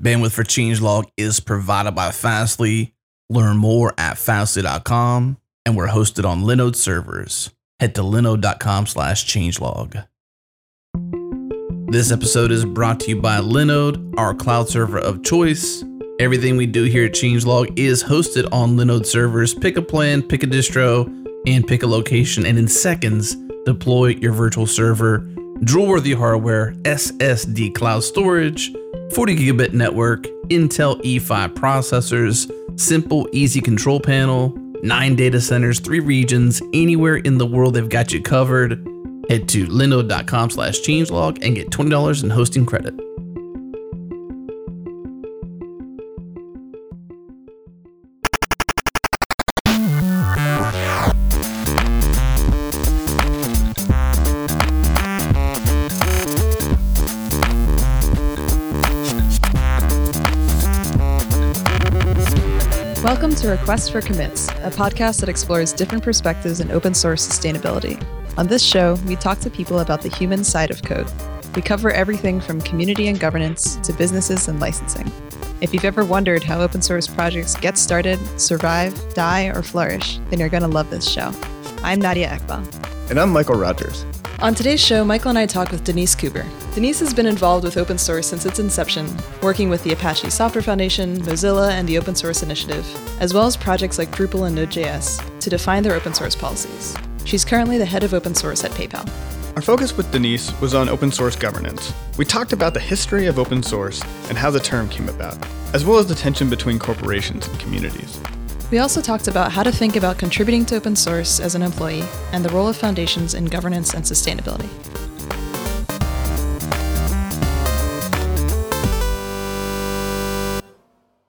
Bandwidth for changelog is provided by Fastly. Learn more at fastly.com, and we're hosted on Linode servers. Head to linode.com/changelog. This episode is brought to you by Linode, our cloud server of choice. Everything we do here at Changelog is hosted on Linode servers. Pick a plan, pick a distro, and pick a location, and in seconds, deploy your virtual server, drool-worthy hardware, SSD cloud storage, 40 gigabit network, Intel E5 processors, simple, easy control panel, 9 data centers, 3 regions, anywhere in the world, they've got you covered. Head to linode.com/changelog and get $20 in hosting credit. Welcome to Request for Commits, a podcast that explores different perspectives in open source sustainability. On this show, we talk to people about the human side of code. We cover everything from community and governance to businesses and licensing. If you've ever wondered how open source projects get started, survive, die, or flourish, then you're going to love this show. I'm Nadia Ekbal. And I'm Michael Rogers. On today's show, Michael and I talk with Denise Kuber. Denise has been involved with open source since its inception, working with the Apache Software Foundation, Mozilla, and the Open Source Initiative, as well as projects like Drupal and Node.js, to define their open source policies. She's currently the head of open source at PayPal. Our focus with Denise was on open source governance. We talked about the history of open source and how the term came about, as well as the tension between corporations and communities. We also talked about how to think about contributing to open source as an employee and the role of foundations in governance and sustainability.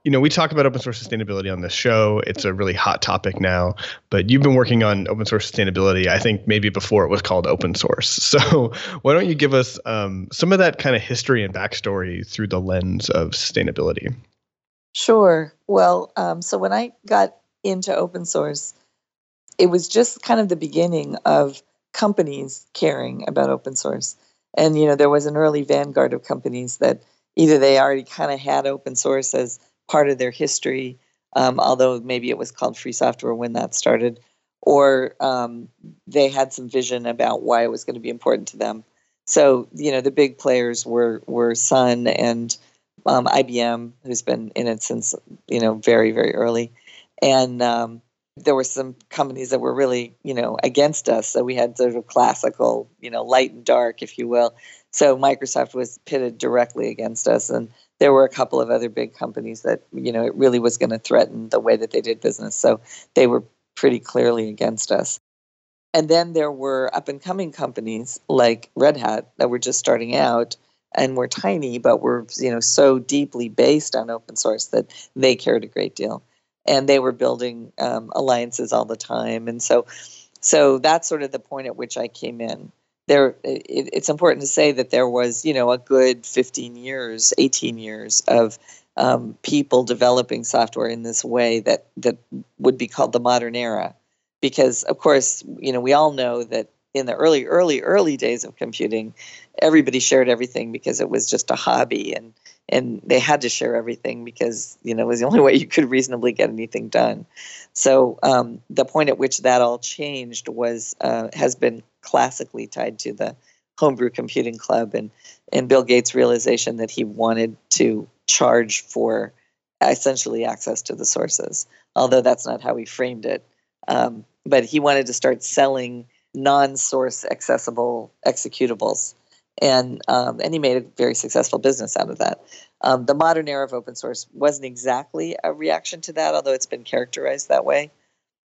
You know, we talk about open source sustainability on this show. It's a really hot topic now, but you've been working on open source sustainability, I think maybe before it was called open source. So why don't you give us some of that kind of history and backstory through the lens of sustainability? Sure. Well, so when I got into open source, it was just kind of the beginning of companies caring about open source. And, you know, there was an early vanguard of companies that either they already kind of had open source as part of their history, although maybe it was called free software when that started, or they had some vision about why it was going to be important to them. So, you know, the big players were Sun and IBM, who's been in it since, you know, very, very early. And there were some companies that were really, you know, against us. So we had sort of classical, you know, light and dark, if you will. So Microsoft was pitted directly against us. And there were a couple of other big companies that, you know, it really was going to threaten the way that they did business. So they were pretty clearly against us. And then there were up and coming companies like Red Hat that were just starting out. And we're tiny, but we're, you know, so deeply based on open source that they cared a great deal. And they were building alliances all the time. And so that's sort of the point at which I came in. It's important to say that there was, you know, a good 15 years, 18 years of people developing software in this way that would be called the modern era. Because, of course, you know, we all know that in the early days of computing, everybody shared everything because it was just a hobby, and they had to share everything because, you know, it was the only way you could reasonably get anything done. So the point at which that all changed was has been classically tied to the Homebrew Computing Club and Bill Gates' realization that he wanted to charge for essentially access to the sources, although that's not how he framed it. But he wanted to start selling non-source accessible executables. And he made a very successful business out of that. The modern era of open source wasn't exactly a reaction to that, although it's been characterized that way.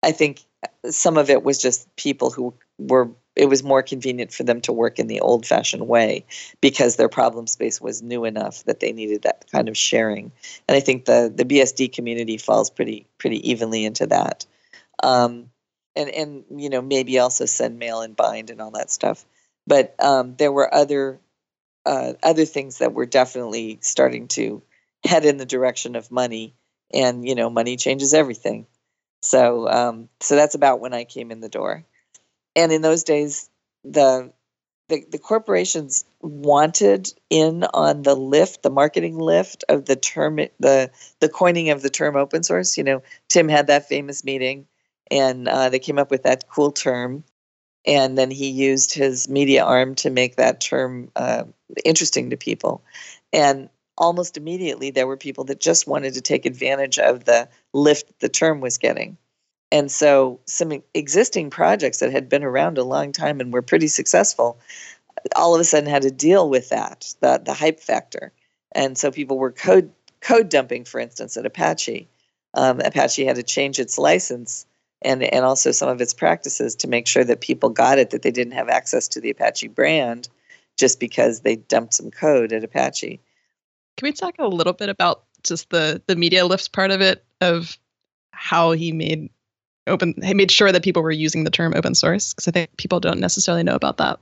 I think some of it was just people who it was more convenient for them to work in the old-fashioned way because their problem space was new enough that they needed that kind of sharing. And I think the BSD community falls pretty evenly into that. And you know, maybe also send mail and bind and all that stuff. But there were other things that were definitely starting to head in the direction of money, and, you know, money changes everything. So so that's about when I came in the door. And in those days, the The corporations wanted in on the lift, the marketing lift of the term, the coining of the term open source. You know, Tim had that famous meeting, and they came up with that cool term. And then he used his media arm to make that term interesting to people. And almost immediately, there were people that just wanted to take advantage of the lift the term was getting. And so some existing projects that had been around a long time and were pretty successful, all of a sudden had to deal with that, the hype factor. And so people were code dumping, for instance, at Apache. Apache had to change its license and also some of its practices to make sure that people got it, that they didn't have access to the Apache brand just because they dumped some code at Apache. Can we talk a little bit about just the media lifts part of it, of how he made sure that people were using the term open source? Because I think people don't necessarily know about that.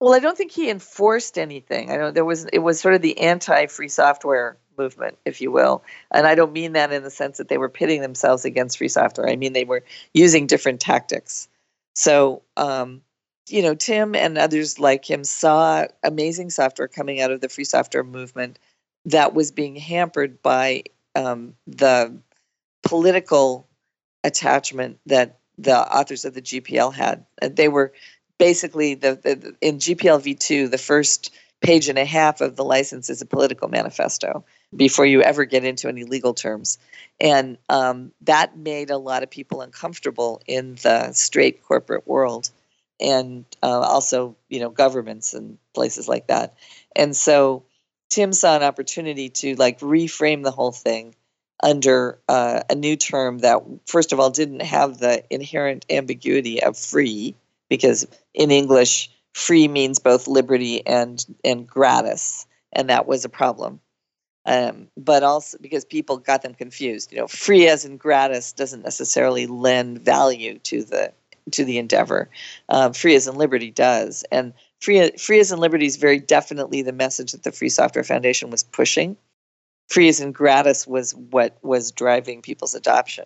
Well, I don't think he enforced anything. I know it was sort of the anti-free software movement, if you will. And I don't mean that in the sense that they were pitting themselves against free software. I mean, they were using different tactics. So, you know, Tim and others like him saw amazing software coming out of the free software movement that was being hampered by the political attachment that the authors of the GPL had. They were basically, in GPL v2, the first page and a half of the license is a political manifesto before you ever get into any legal terms. And that made a lot of people uncomfortable in the straight corporate world and also, you know, governments and places like that. And so Tim saw an opportunity to like reframe the whole thing under a new term that, first of all, didn't have the inherent ambiguity of free, because in English, free means both liberty and gratis, and that was a problem. But also because people got them confused. You know, free as in gratis doesn't necessarily lend value to the endeavor. Free as in liberty does. And free as in liberty is very definitely the message that the Free Software Foundation was pushing. Free as in gratis was what was driving people's adoption.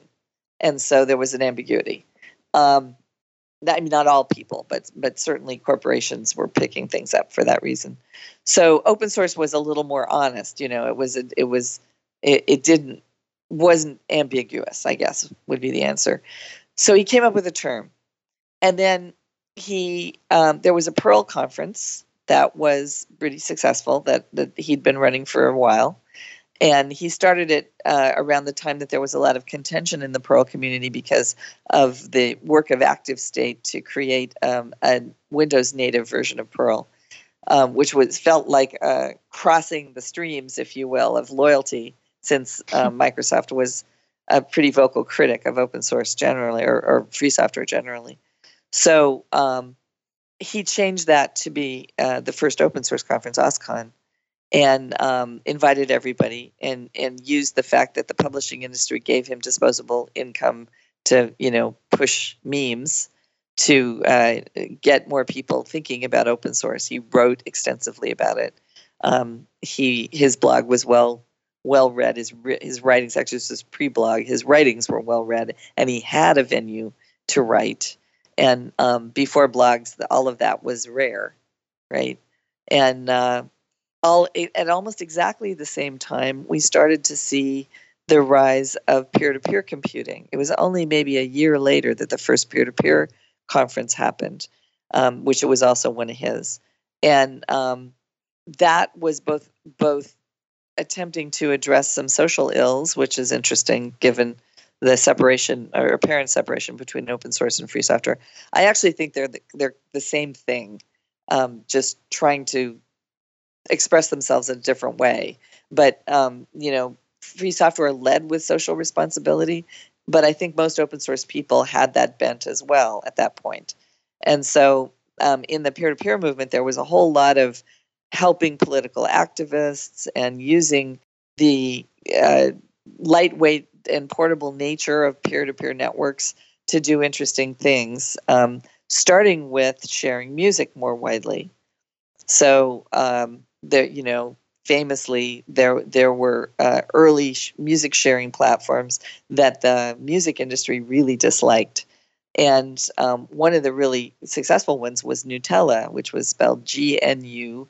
And so there was an ambiguity. I mean, not all people, but certainly corporations were picking things up for that reason. So open source was a little more honest. You know, it wasn't ambiguous, I guess would be the answer. So he came up with a term, and then he there was a Perl conference that was pretty successful that he'd been running for a while. And he started it around the time that there was a lot of contention in the Perl community because of the work of ActiveState to create a Windows native version of Perl, which felt like crossing the streams, if you will, of loyalty, since Microsoft was a pretty vocal critic of open source generally, or free software generally. So he changed that to be the first open source conference, OSCON. And invited everybody, and used the fact that the publishing industry gave him disposable income to, you know, push memes to get more people thinking about open source. He wrote extensively about it. His blog was well read. His writings, actually, this is pre-blog. His writings were well read, and he had a venue to write. And before blogs, all of that was rare, right? And at almost exactly the same time, we started to see the rise of peer-to-peer computing. It was only maybe a year later that the first peer-to-peer conference happened, which it was also one of his. And that was both attempting to address some social ills, which is interesting given the separation or apparent separation between open source and free software. I actually think they're the same thing, just trying to express themselves in a different way. But, you know, free software led with social responsibility, but I think most open source people had that bent as well at that point. And so in the peer-to-peer movement, there was a whole lot of helping political activists and using the lightweight and portable nature of peer-to-peer networks to do interesting things, starting with sharing music more widely. So, there, you know, famously, there were early music sharing platforms that the music industry really disliked, And one of the really successful ones was Gnutella, which was spelled Gnutella.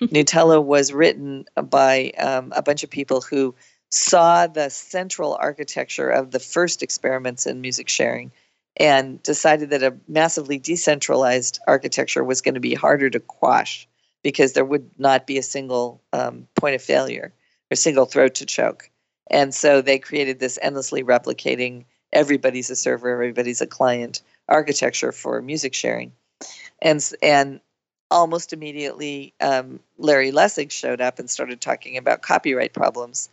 Gnutella was written by a bunch of people who saw the central architecture of the first experiments in music sharing and decided that a massively decentralized architecture was going to be harder to quash because there would not be a single point of failure or single throat to choke. And so they created this endlessly replicating everybody's a server, everybody's a client architecture for music sharing. And almost immediately, Larry Lessig showed up and started talking about copyright problems.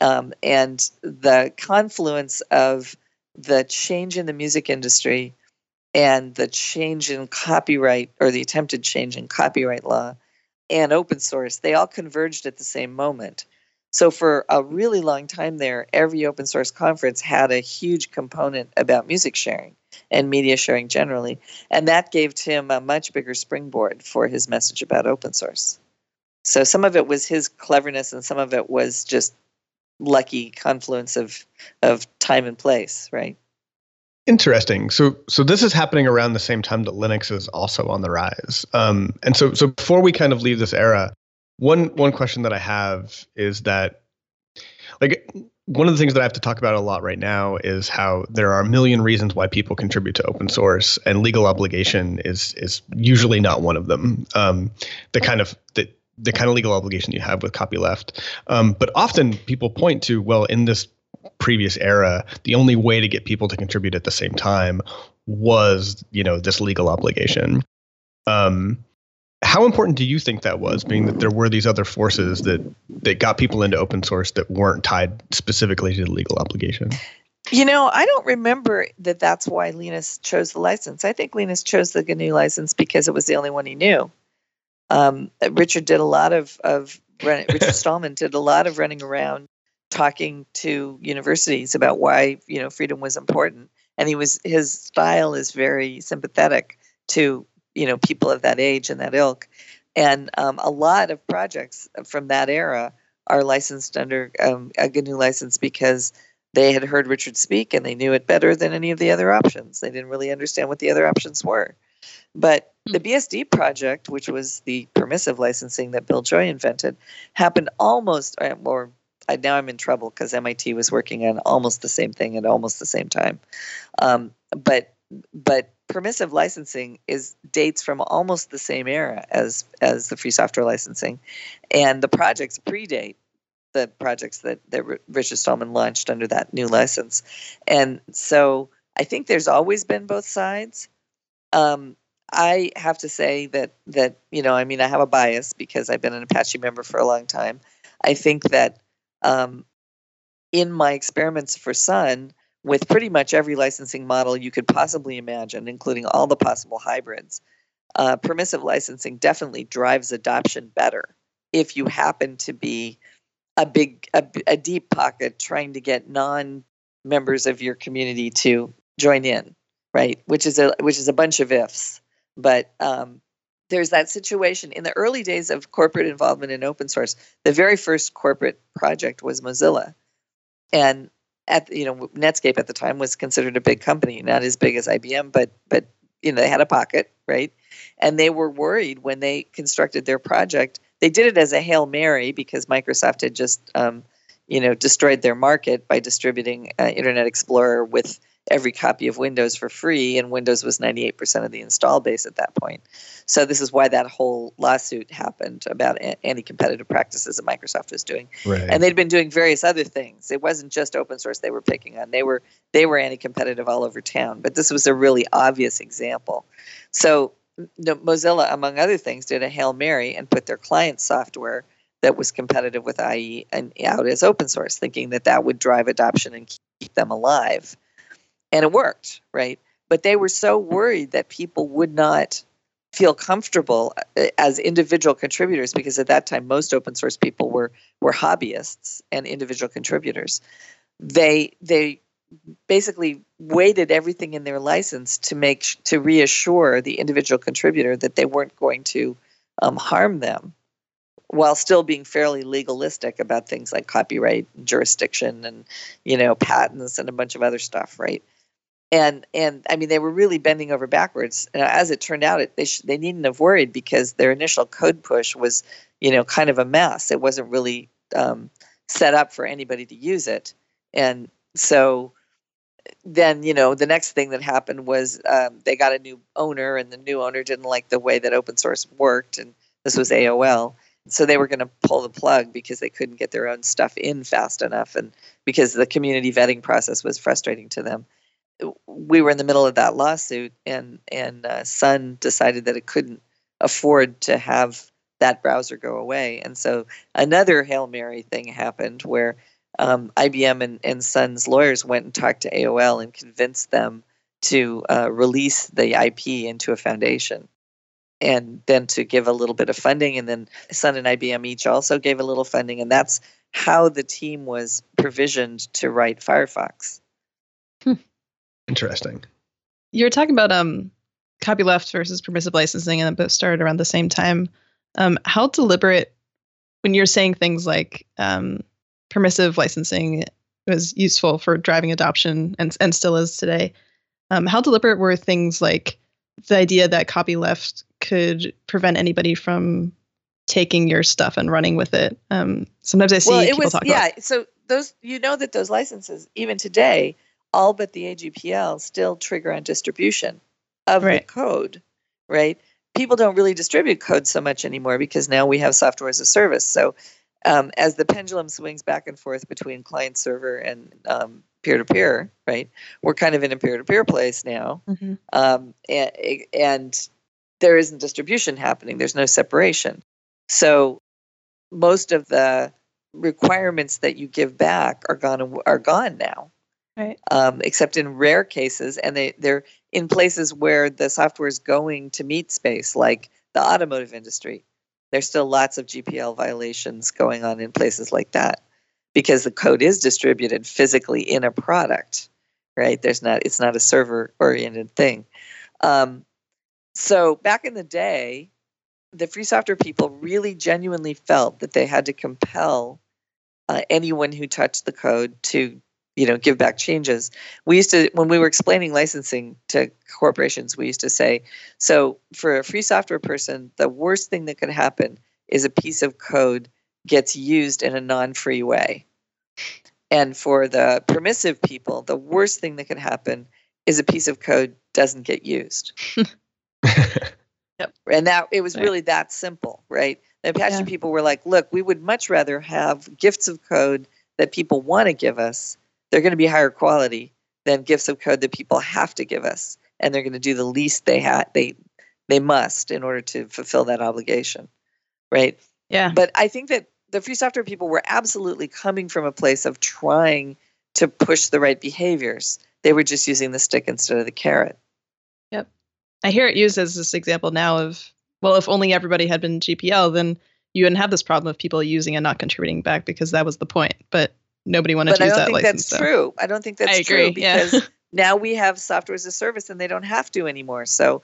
And the confluence of the change in the music industry and the change in copyright, or the attempted change in copyright law, and open source, they all converged at the same moment. So for a really long time there, every open source conference had a huge component about music sharing and media sharing generally. And that gave Tim a much bigger springboard for his message about open source. So some of it was his cleverness and some of it was just lucky confluence of time and place, right? Interesting. So this is happening around the same time that Linux is also on the rise. And so before we kind of leave this era, one question that I have is that, like, one of the things that I have to talk about a lot right now is how there are a million reasons why people contribute to open source, and legal obligation is usually not one of them. The kind of legal obligation you have with copyleft. But often people point to, well, in this previous era, the only way to get people to contribute at the same time was, you know, this legal obligation. How important do you think that was, being that there were these other forces that got people into open source that weren't tied specifically to the legal obligation? You know, I don't remember that that's why Linus chose the license. I think Linus chose the GNU license because it was the only one he knew. Richard Stallman did a lot of running around talking to universities about why, you know, freedom was important. And his style is very sympathetic to, you know, people of that age and that ilk. And a lot of projects from that era are licensed under a GNU license because they had heard Richard speak and they knew it better than any of the other options. They didn't really understand what the other options were. But the BSD project, which was the permissive licensing that Bill Joy invented, happened almost, now I'm in trouble because MIT was working on almost the same thing at almost the same time. But permissive licensing dates from almost the same era as the free software licensing, and the projects predate the projects that Richard Stallman launched under that new license. And so I think there's always been both sides. I have to say that you know, I mean, I have a bias because I've been an Apache member for a long time. I think that in my experiments for Sun, with pretty much every licensing model you could possibly imagine, including all the possible hybrids, permissive licensing definitely drives adoption better if you happen to be a deep pocket trying to get non-members of your community to join in, right? Which is a bunch of ifs. But there's that situation. In the early days of corporate involvement in open source, the very first corporate project was Mozilla, and Netscape at the time was considered a big company, not as big as IBM, but you know, they had a pocket, right? And they were worried when they constructed their project. They did it as a Hail Mary because Microsoft had just destroyed their market by distributing Internet Explorer with every copy of Windows for free, and Windows was 98% of the install base at that point. So this is why that whole lawsuit happened about anti-competitive practices that Microsoft was doing. Right. And they'd been doing various other things. It wasn't just open source they were picking on. They were anti-competitive all over town, but this was a really obvious example. So Mozilla, among other things, did a Hail Mary and put their client software that was competitive with IE and out as open source, thinking that would drive adoption and keep them alive. And it worked, right? But they were so worried that people would not feel comfortable as individual contributors, because at that time, most open source people were hobbyists and individual contributors. They basically weighted everything in their license to reassure the individual contributor that they weren't going to harm them, while still being fairly legalistic about things like copyright, jurisdiction, and patents and a bunch of other stuff, right? And I mean, they were really bending over backwards. As it turned out, they needn't have worried, because their initial code push was, kind of a mess. It wasn't really set up for anybody to use it. And so then, the next thing that happened was they got a new owner, and the new owner didn't like the way that open source worked. And this was AOL. So they were going to pull the plug because they couldn't get their own stuff in fast enough, and because the community vetting process was frustrating to them. We were in the middle of that lawsuit, and Sun decided that it couldn't afford to have that browser go away. And so another Hail Mary thing happened where IBM and Sun's lawyers went and talked to AOL and convinced them to release the IP into a foundation, and then to give a little bit of funding. And then Sun and IBM each also gave a little funding. And that's how the team was provisioned to write Firefox. Interesting. You were talking about copyleft versus permissive licensing, and it started around the same time. How deliberate, when you're saying things like permissive licensing was useful for driving adoption and still is today, how deliberate were things like the idea that copyleft could prevent anybody from taking your stuff and running with it? Sometimes I see people talk about it. Yeah, so those, that those licenses, even today, all but the AGPL still trigger on distribution of the code, right? People don't really distribute code so much anymore because now we have software as a service. So as the pendulum swings back and forth between client server and peer-to-peer, right? We're kind of in a peer-to-peer place now. Mm-hmm. And there isn't distribution happening. There's no separation. So most of the requirements that you give back are gone now. Right. Except in rare cases, and they're in places where the software is going to meet space, like the automotive industry. There's still lots of GPL violations going on in places like that because the code is distributed physically in a product, right? It's not a server-oriented thing. So back in the day, the free software people really genuinely felt that they had to compel anyone who touched the code to give back changes. We used to, when we were explaining licensing to corporations, we used to say, so for a free software person, the worst thing that could happen is a piece of code gets used in a non-free way. And for the permissive people, the worst thing that could happen is a piece of code doesn't get used. Yep. And it was really that simple, right? The Apache people were like, look, we would much rather have gifts of code that people want to give us. They're going to be higher quality than gifts of code that people have to give us, and they're going to do the least they must in order to fulfill that obligation, right? Yeah. But I think that the free software people were absolutely coming from a place of trying to push the right behaviors. They were just using the stick instead of the carrot. Yep. I hear it used as this example now of, well, if only everybody had been GPL, then you wouldn't have this problem of people using and not contributing back because that was the point. But nobody wanted to use that license. But I don't think that's true. I don't think that's true because now we have software as a service and they don't have to anymore. So,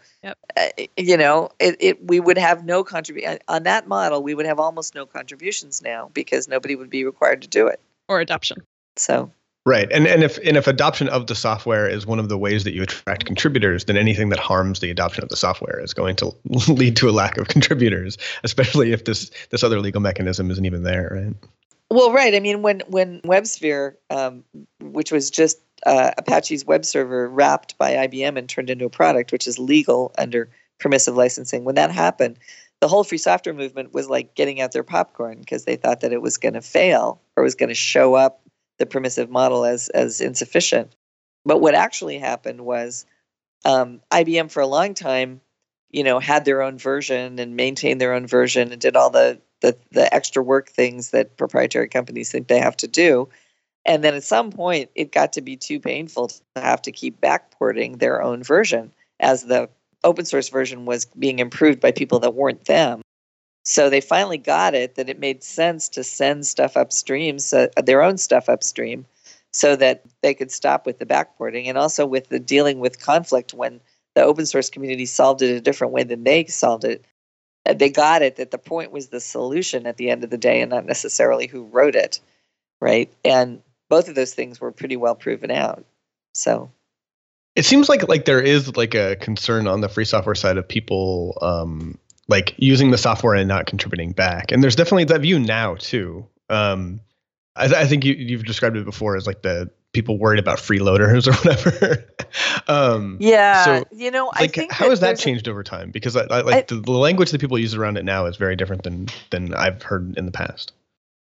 we would have no contribution. On that model, we would have almost no contributions now because nobody would be required to do it. Or adoption. So. Right. And if adoption of the software is one of the ways that you attract contributors, then anything that harms the adoption of the software is going to lead to a lack of contributors, especially if this other legal mechanism isn't even there, right? Well, right. I mean, when WebSphere, which was just Apache's web server wrapped by IBM and turned into a product, which is legal under permissive licensing, when that happened, the whole free software movement was like getting out their popcorn because they thought that it was going to fail or was going to show up the permissive model as insufficient. But what actually happened was IBM for a long time, had their own version and maintained their own version and did all the extra work things that proprietary companies think they have to do. And then at some point, it got to be too painful to have to keep backporting their own version as the open source version was being improved by people that weren't them. So they finally got it that it made sense to send stuff upstream, so their own stuff upstream, so that they could stop with the backporting and also with the dealing with conflict when the open source community solved it a different way than they solved it. They got it that the point was the solution at the end of the day and not necessarily who wrote it, right? And both of those things were pretty well proven out. So It seems like there is like a concern on the free software side of people like using the software and not contributing back. And there's definitely that view now too. I think you've described it before as like the people worried about freeloaders or whatever. Yeah. So, you know, like, I think how has that changed over time? Because the language that people use around it now is very different than I've heard in the past.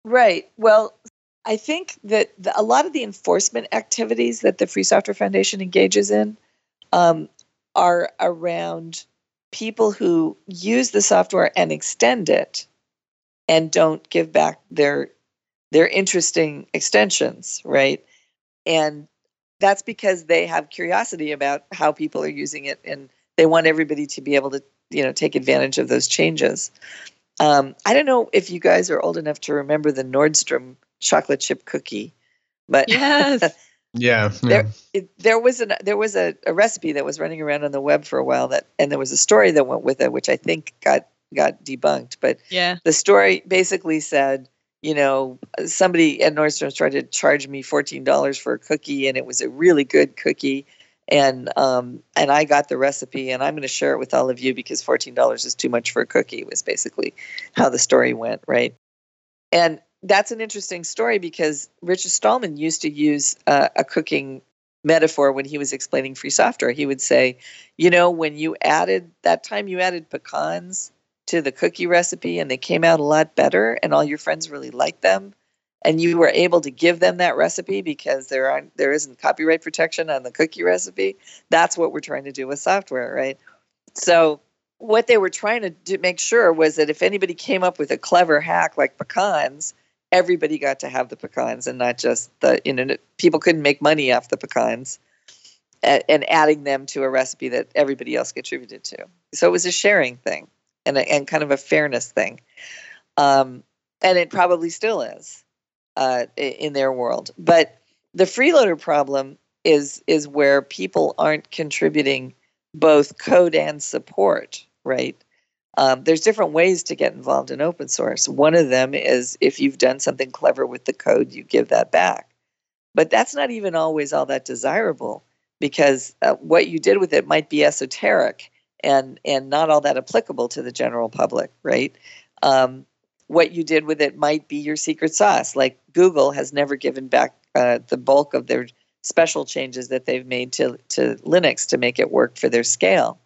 Right. Well, I think that a lot of the enforcement activities that the Free Software Foundation engages in are around people who use the software and extend it and don't give back their interesting extensions, right? And that's because they have curiosity about how people are using it, and they want everybody to be able to, you know, take advantage of those changes. I don't know if you guys are old enough to remember the Nordstrom chocolate chip cookie, but yes. yeah. There was a recipe that was running around on the web for a while, that, and there was a story that went with it, which I think got debunked. But yeah, the story basically said, you know, somebody at Nordstrom tried to charge me $14 for a cookie, and it was a really good cookie. And I got the recipe, and I'm going to share it with all of you because $14 is too much for a cookie, was basically how the story went, right? And that's an interesting story because Richard Stallman used to use a cooking metaphor when he was explaining free software. He would say, you know, when you added, that time you added pecans to the cookie recipe and they came out a lot better and all your friends really liked them, and you were able to give them that recipe because there isn't copyright protection on the cookie recipe. That's what we're trying to do with software, right? So what they were trying to do, make sure, was that if anybody came up with a clever hack like pecans, everybody got to have the pecans and not just the, you know, people couldn't make money off the pecans and adding them to a recipe that everybody else contributed to. So it was a sharing thing and kind of a fairness thing. And it probably still is in their world. But the freeloader problem is where people aren't contributing both code and support, right? There's different ways to get involved in open source. One of them is if you've done something clever with the code, you give that back. But that's not even always all that desirable because what you did with it might be esoteric and not all that applicable to the general public, right? What you did with it might be your secret sauce. Like Google has never given back the bulk of their special changes that they've made to Linux to make it work for their scale.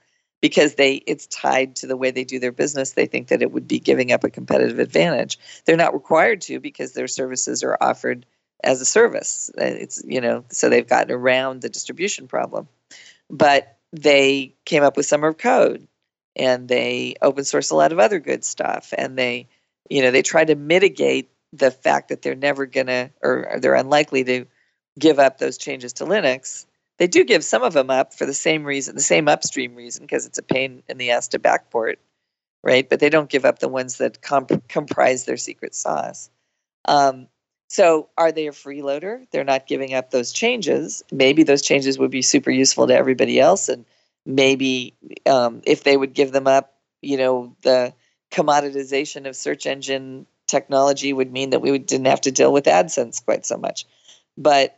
Because it's tied to the way they do their business, they think that it would be giving up a competitive advantage. They're not required to because their services are offered as a service. It's, you know, so they've gotten around the distribution problem. But they came up with Summer of Code, and they open source a lot of other good stuff, and they, you know, they try to mitigate the fact that they're never gonna or they're unlikely to give up those changes to Linux. They do give some of them up for the same reason, the same upstream reason, because it's a pain in the ass to backport, right? But they don't give up the ones that comprise their secret sauce. So are they a freeloader? They're not giving up those changes. Maybe those changes would be super useful to everybody else, and maybe if they would give them up, you know, the commoditization of search engine technology would mean that we didn't have to deal with AdSense quite so much. But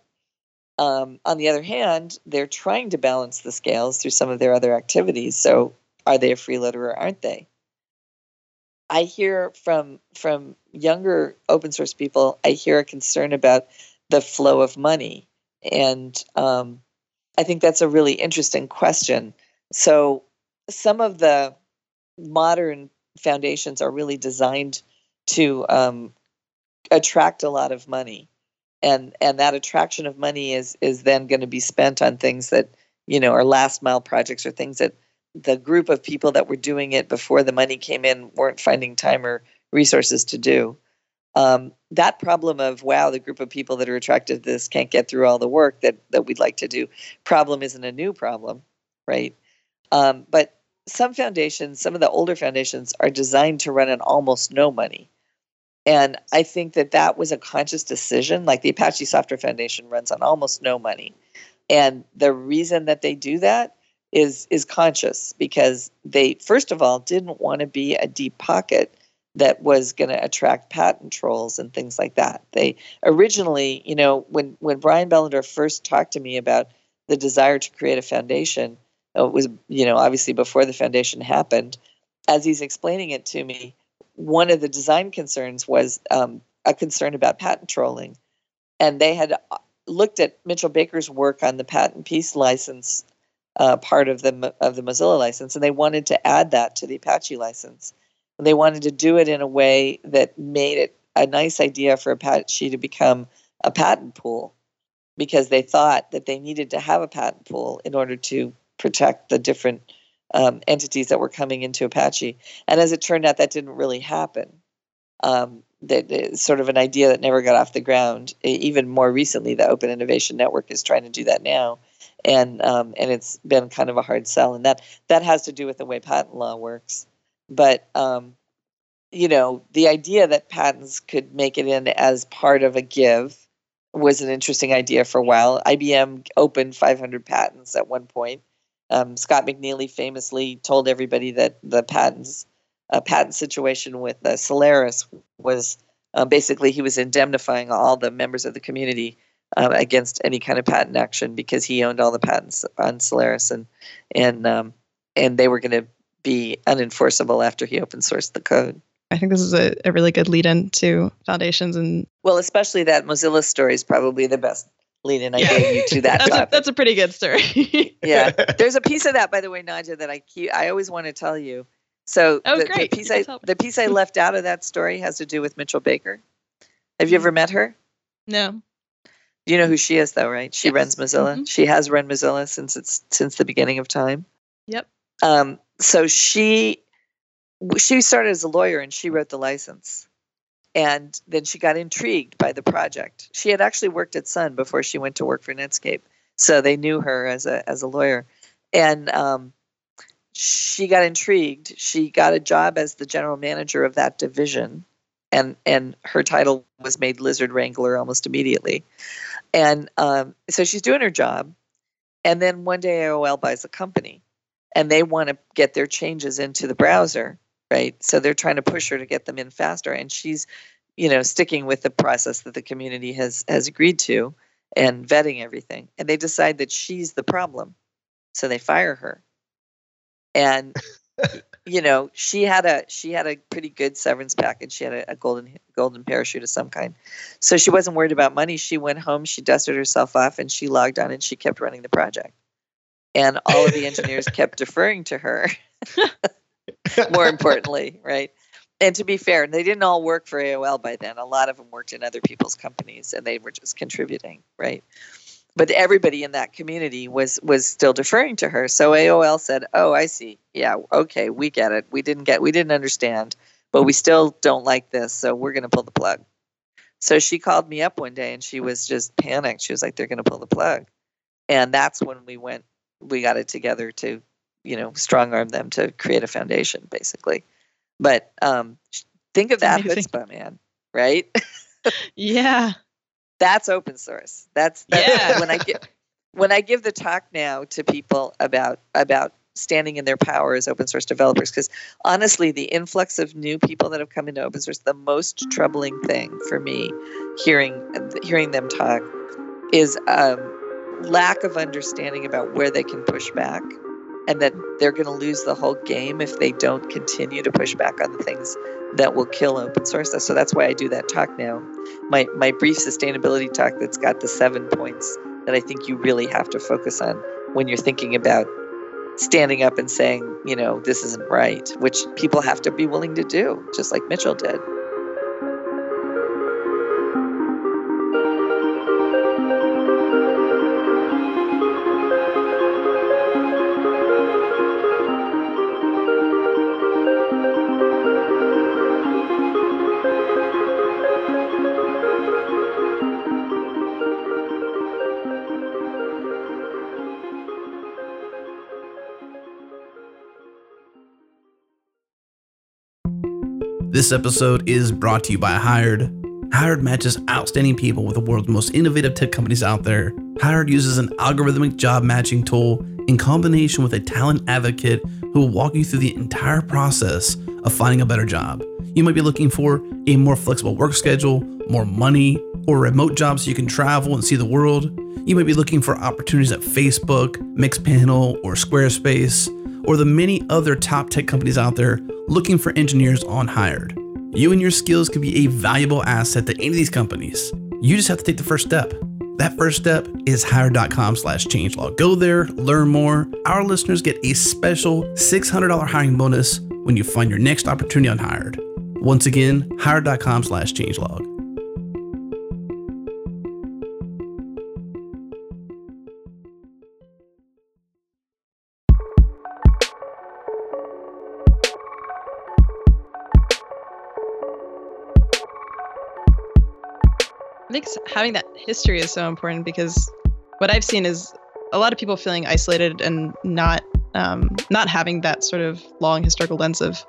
on the other hand, they're trying to balance the scales through some of their other activities. So are they a freeloader or aren't they? I hear from younger open source people, I hear a concern about the flow of money. And I think that's a really interesting question. So some of the modern foundations are really designed to attract a lot of money. And that attraction of money is then going to be spent on things that, you know, are last mile projects or things that the group of people that were doing it before the money came in weren't finding time or resources to do. That problem of, wow, the group of people that are attracted to this can't get through all the work that we'd like to do problem isn't a new problem, right? But some foundations, some of the older foundations are designed to run on almost no money. And I think that was a conscious decision. Like the Apache Software Foundation runs on almost no money. And the reason that they do that is conscious because they, first of all, didn't want to be a deep pocket that was going to attract patent trolls and things like that. They originally, you know, when Brian Bellender first talked to me about the desire to create a foundation, it was, you know, obviously before the foundation happened. As he's explaining it to me, one of the design concerns was a concern about patent trolling. And they had looked at Mitchell Baker's work on the patent peace license part of the Mozilla license, and they wanted to add that to the Apache license. And they wanted to do it in a way that made it a nice idea for Apache to become a patent pool, because they thought that they needed to have a patent pool in order to protect the different entities that were coming into Apache. And as it turned out, that didn't really happen. That sort of an idea that never got off the ground. Even more recently, the Open Innovation Network is trying to do that now, and it's been kind of a hard sell. And that has to do with the way patent law works. But you know, the idea that patents could make it in as part of a give was an interesting idea for a while. IBM opened 500 patents at one point. Scott McNeely famously told everybody that the patents. A patent situation with Solaris was basically he was indemnifying all the members of the community against any kind of patent action because he owned all the patents on Solaris, and they were going to be unenforceable after he open sourced the code. I think this is a really good lead-in to foundations and well, especially that Mozilla story is probably the best lead-in I gave you to that. That's a pretty good story. Yeah, there's a piece of that, by the way, Nadja, that I always want to tell you. So the piece I left out of that story has to do with Mitchell Baker. Have you ever met her? No. You know who she is, though, right? She runs Mozilla. Mm-hmm. She has run Mozilla since the beginning of time. Yep. So she started as a lawyer and she wrote the license, and then she got intrigued by the project. She had actually worked at Sun before she went to work for Netscape, so they knew her as a lawyer, and. She got intrigued. She got a job as the general manager of that division, and her title was made Lizard Wrangler almost immediately. And so she's doing her job, and then one day AOL buys the company, and they want to get their changes into the browser, right? So they're trying to push her to get them in faster, and she's, you know, sticking with the process that the community has agreed to and vetting everything. And they decide that she's the problem, so they fire her. And, you know, she had a pretty good severance package. She had a golden parachute of some kind. So she wasn't worried about money. She went home, she dusted herself off, and she logged on, and she kept running the project. And all of the engineers kept deferring to her, more importantly, right? And to be fair, they didn't all work for AOL by then. A lot of them worked in other people's companies, and they were just contributing, right? But everybody in that community was still deferring to her. So AOL said, "Oh, I see. Yeah, okay, we get it. We didn't understand, but we still don't like this. So we're going to pull the plug." So she called me up one day, and she was just panicked. She was like, "They're going to pull the plug," and that's when we got it together to, you know, strong arm them to create a foundation, basically. But think of that chutzpah, man, right? Yeah. That's open source. That's when I give the talk now to people about standing in their power as open source developers, because honestly, the influx of new people that have come into open source, the most troubling thing for me, hearing them talk, is lack of understanding about where they can push back, and that they're going to lose the whole game if they don't continue to push back on the things that will kill open source. So that's why I do that talk now. My brief sustainability talk that's got the 7 points that I think you really have to focus on when you're thinking about standing up and saying, you know, this isn't right, which people have to be willing to do, just like Mitchell did. This episode is brought to you by Hired. Hired matches outstanding people with the world's most innovative tech companies out there. Hired uses an algorithmic job matching tool in combination with a talent advocate who will walk you through the entire process of finding a better job. You might be looking for a more flexible work schedule, more money, or a remote job so you can travel and see the world. You may be looking for opportunities at Facebook, Mixpanel, or Squarespace, or the many other top tech companies out there looking for engineers on hired. You and your skills could be a valuable asset to any of these companies. You just have to take the first step. That first step is hired.com/changelog. Go there, learn more. Our listeners get a special $600 hiring bonus when you find your next opportunity on Hired. Once again, hired.com/changelog. I think having that history is so important, because what I've seen is a lot of people feeling isolated and not having that sort of long historical lens of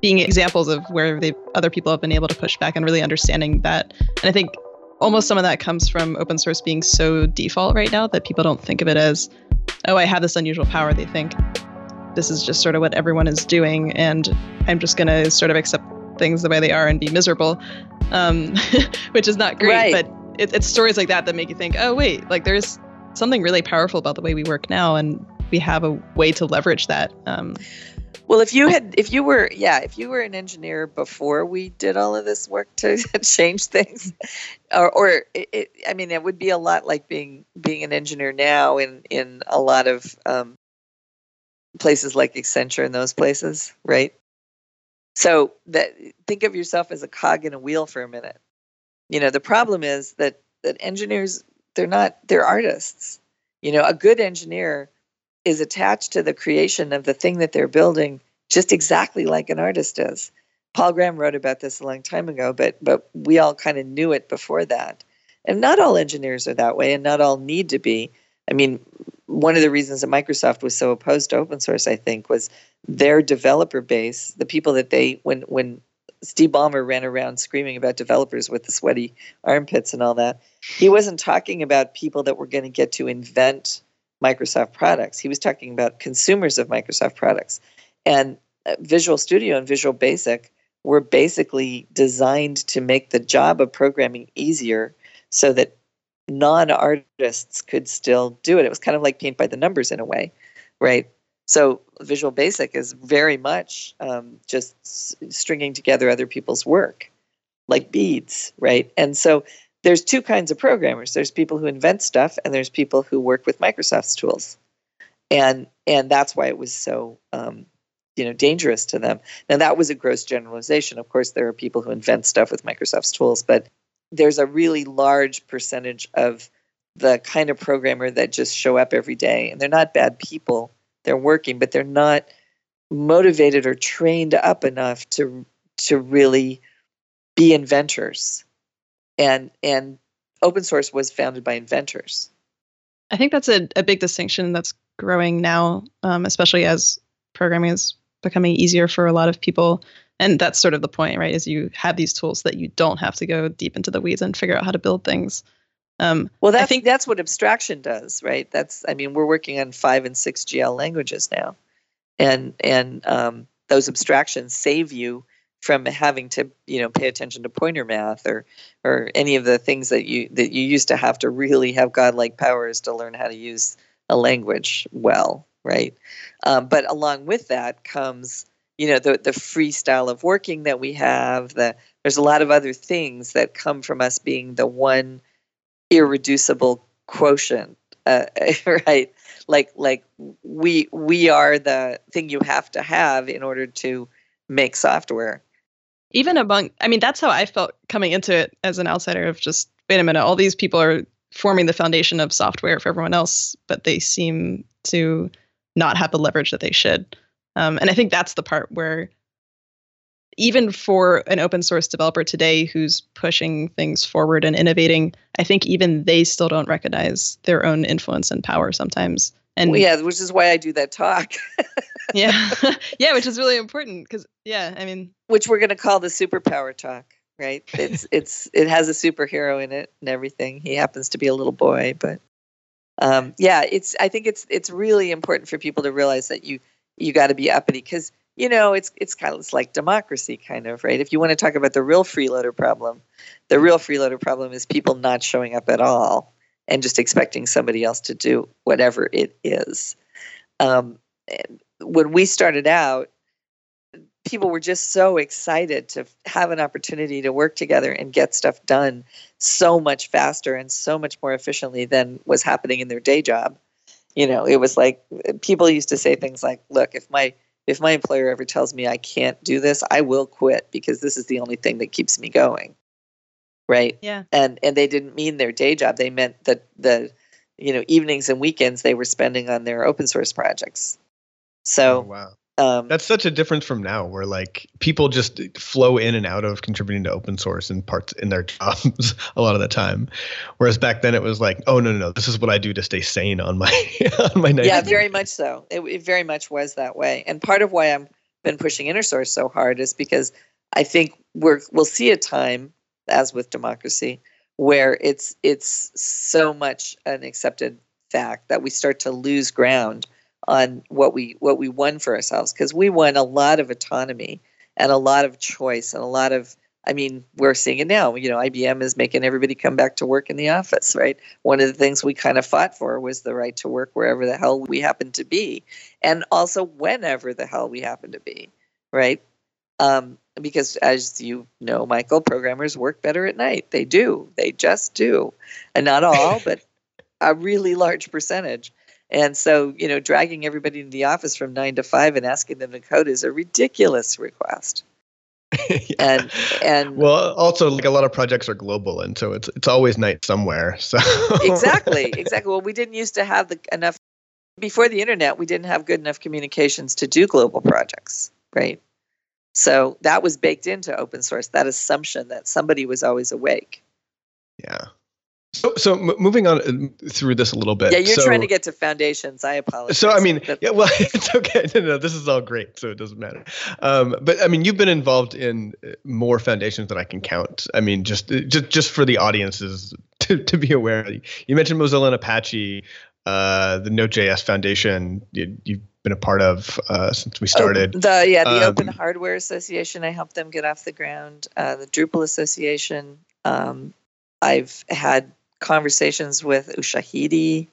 being examples of where other people have been able to push back and really understanding that. And I think almost some of that comes from open source being so default right now that people don't think of it as, oh, I have this unusual power. They think this is just sort of what everyone is doing, and I'm just going to sort of accept things the way they are and be miserable, which is not great, right. But it's stories like that that make you think, oh, wait, like there's something really powerful about the way we work now, and we have a way to leverage that. Well, if you were an engineer before we did all of this work to change things, it would be a lot like being an engineer now in a lot of places like Accenture and those places, right? So think of yourself as a cog in a wheel for a minute. You know, the problem is that engineers, they're artists. You know, a good engineer is attached to the creation of the thing that they're building just exactly like an artist is. Paul Graham wrote about this a long time ago, but we all kind of knew it before that. And not all engineers are that way, and not all need to be. I mean, one of the reasons that Microsoft was so opposed to open source, I think, was their developer base, the people that when Steve Ballmer ran around screaming about developers with the sweaty armpits and all that, he wasn't talking about people that were going to get to invent Microsoft products. He was talking about consumers of Microsoft products. And Visual Studio and Visual Basic were basically designed to make the job of programming easier so that non-artists could still do it. It was kind of like paint by the numbers in a way, right? So Visual Basic is very much just stringing together other people's work, like beads, right? And so there's two kinds of programmers. There's people who invent stuff, and there's people who work with Microsoft's tools. And that's why it was so dangerous to them. Now, that was a gross generalization. Of course, there are people who invent stuff with Microsoft's tools, but there's a really large percentage of the kind of programmer that just show up every day. And they're not bad people. They're working, but they're not motivated or trained up enough to really be inventors. And open source was founded by inventors. I think that's a big distinction that's growing now, especially as programming is becoming easier for a lot of people. And that's sort of the point, right, is you have these tools that you don't have to go deep into the weeds and figure out how to build things. Well, I think that's what abstraction does, right? We're working on 5 and 6 GL languages now. And those abstractions save you from having to, pay attention to pointer math or any of the things that you used to have to really have godlike powers to learn how to use a language well, right? But along with that comes, the free style of working that we have. There's a lot of other things that come from us being the one irreducible quotient, right? Like we are the thing you have to have in order to make software. Even that's how I felt coming into it as an outsider of just, wait a minute, all these people are forming the foundation of software for everyone else, but they seem to not have the leverage that they should. And I think that's the part where even for an open source developer today who's pushing things forward and innovating, I think even they still don't recognize their own influence and power sometimes. And which is why I do that talk. Yeah, which is really important because, which we're going to call the superpower talk, right? It has a superhero in it and everything. He happens to be a little boy, but I think it's really important for people to realize that you got to be uppity because, it's kind of it's like democracy kind of, right? If you want to talk about the real freeloader problem is people not showing up at all and just expecting somebody else to do whatever it is. When we started out, people were just so excited to have an opportunity to work together and get stuff done so much faster and so much more efficiently than was happening in their day job. You know, it was like people used to say things like, look, if my employer ever tells me I can't do this, I will quit because this is the only thing that keeps me going. Right. Yeah. And they didn't mean their day job. They meant that the evenings and weekends they were spending on their open source projects. So, oh, wow. That's such a difference from now where like people just flow in and out of contributing to open source and parts in their jobs a lot of the time. Whereas back then it was like, oh, no, this is what I do to stay sane on my night. Yeah, very much so. It very much was that way. And part of why I've been pushing InterSource so hard is because I think we'll see a time, as with democracy, where it's so much an accepted fact that we start to lose ground on what we won for ourselves, because we won a lot of autonomy and a lot of choice and a lot of, I mean, we're seeing it now. You know, IBM is making everybody come back to work in the office, right? One of the things we kind of fought for was the right to work wherever the hell we happen to be, and also whenever the hell we happen to be, right? Because as you know, Michael, programmers work better at night. They do. They just do. And not all, but a really large percentage. And so, you know, dragging everybody into the office from 9 to 5 and asking them to code is a ridiculous request. Yeah. And well, also like a lot of projects are global, and so it's always night somewhere. So exactly. Well, we didn't used to have enough before the internet. We didn't have good enough communications to do global projects, right? So that was baked into open source. That assumption that somebody was always awake. Yeah. So moving on through this a little bit. Yeah, you're trying to get to foundations. I apologize. So I mean, yeah, well, it's okay. No, this is all great, so it doesn't matter. But I mean, you've been involved in more foundations than I can count. I mean, just for the audiences to be aware. You mentioned Mozilla and Apache, the Node.js Foundation. You've been a part of since we started. The Open Hardware Association. I helped them get off the ground. The Drupal Association. I've had conversations with Ushahidi.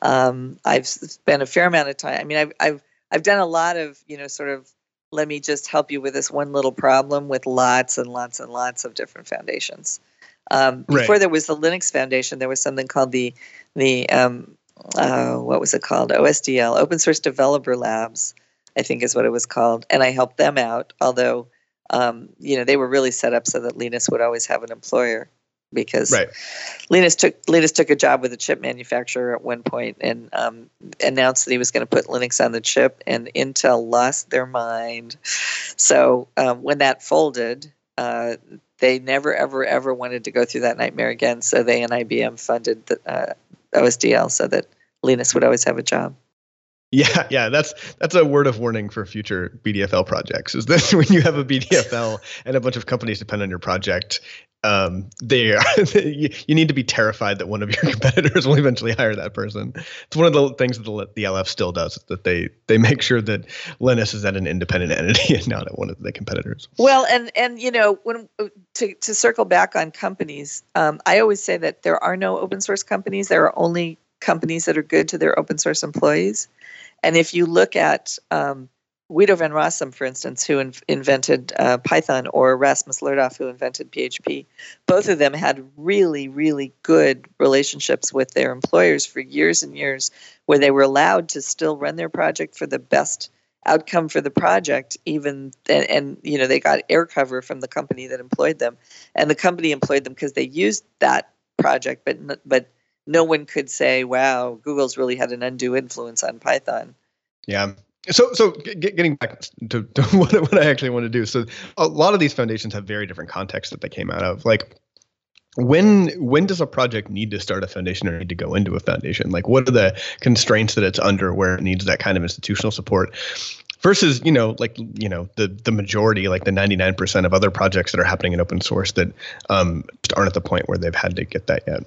I've spent a fair amount of time. I mean, I've done a lot of, you know, sort of, let me just help you with this one little problem with lots and lots and lots of different foundations. Right. Before there was the Linux Foundation, there was something called OSDL, Open Source Developer Labs, I think is what it was called, and I helped them out. Although, you know, they were really set up so that Linus would always have an employer. Because right. Linus took a job with a chip manufacturer at one point and announced that he was going to put Linux on the chip, and Intel lost their mind. So when that folded, they never, ever, ever wanted to go through that nightmare again. So they and IBM funded the OSDL so that Linus would always have a job. Yeah, that's a word of warning for future BDFL projects. Is that when you have a BDFL and a bunch of companies depend on your project, you need to be terrified that one of your competitors will eventually hire that person. It's one of the things that the LF still does, is that they make sure that Linus is at an independent entity and not at one of the competitors. Well, and you know, when to circle back on companies, I always say that there are no open source companies. There are only companies that are good to their open source employees. And if you look at Guido van Rossum, for instance, who invented Python, or Rasmus Lerdoff, who invented PHP, both of them had really, really good relationships with their employers for years and years, where they were allowed to still run their project for the best outcome for the project, even and you know, they got air cover from the company that employed them, and the company employed them because they used that project, but no one could say, wow, Google's really had an undue influence on Python. Yeah. So getting back to what I actually want to do. So a lot of these foundations have very different contexts that they came out of. Like, when does a project need to start a foundation or need to go into a foundation? Like, what are the constraints that it's under where it needs that kind of institutional support? Versus, you know, like, you know, the majority, like the 99% of other projects that are happening in open source that aren't at the point where they've had to get that yet.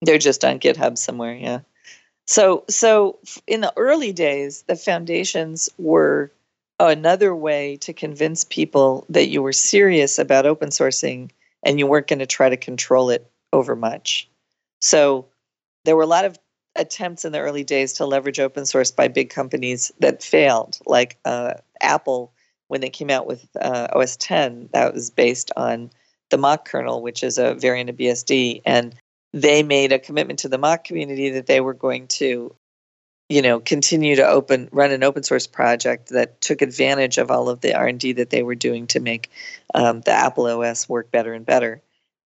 They're just on GitHub somewhere, yeah. So in the early days, the foundations were another way to convince people that you were serious about open sourcing and you weren't going to try to control it over much. So there were a lot of attempts in the early days to leverage open source by big companies that failed, like Apple, when they came out with OS X, that was based on the mock kernel, which is a variant of BSD. And they made a commitment to the mock community that they were going to, you know, continue to run an open source project that took advantage of all of the R&D that they were doing to make the Apple OS work better and better.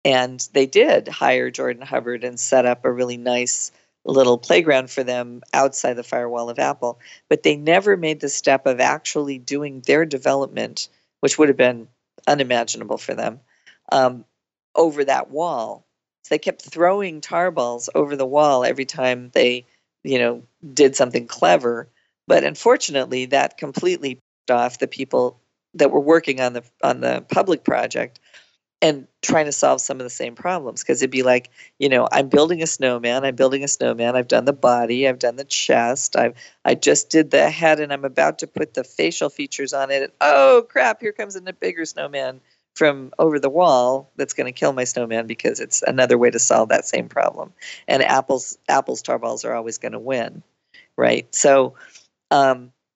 And they did hire Jordan Hubbard and set up a really nice little playground for them outside the firewall of Apple. But they never made the step of actually doing their development, which would have been unimaginable for them, over that wall. So they kept throwing tarballs over the wall every time they, you know, did something clever. But unfortunately, that completely pissed off the people that were working on the public project and trying to solve some of the same problems. Because it'd be like, you know, I'm building a snowman. I've done the body. I've done the chest. I just did the head, and I'm about to put the facial features on it. And, oh, crap, here comes a bigger snowman from over the wall that's going to kill my snowman, because it's another way to solve that same problem. And Apple's tarballs are always going to win, right? So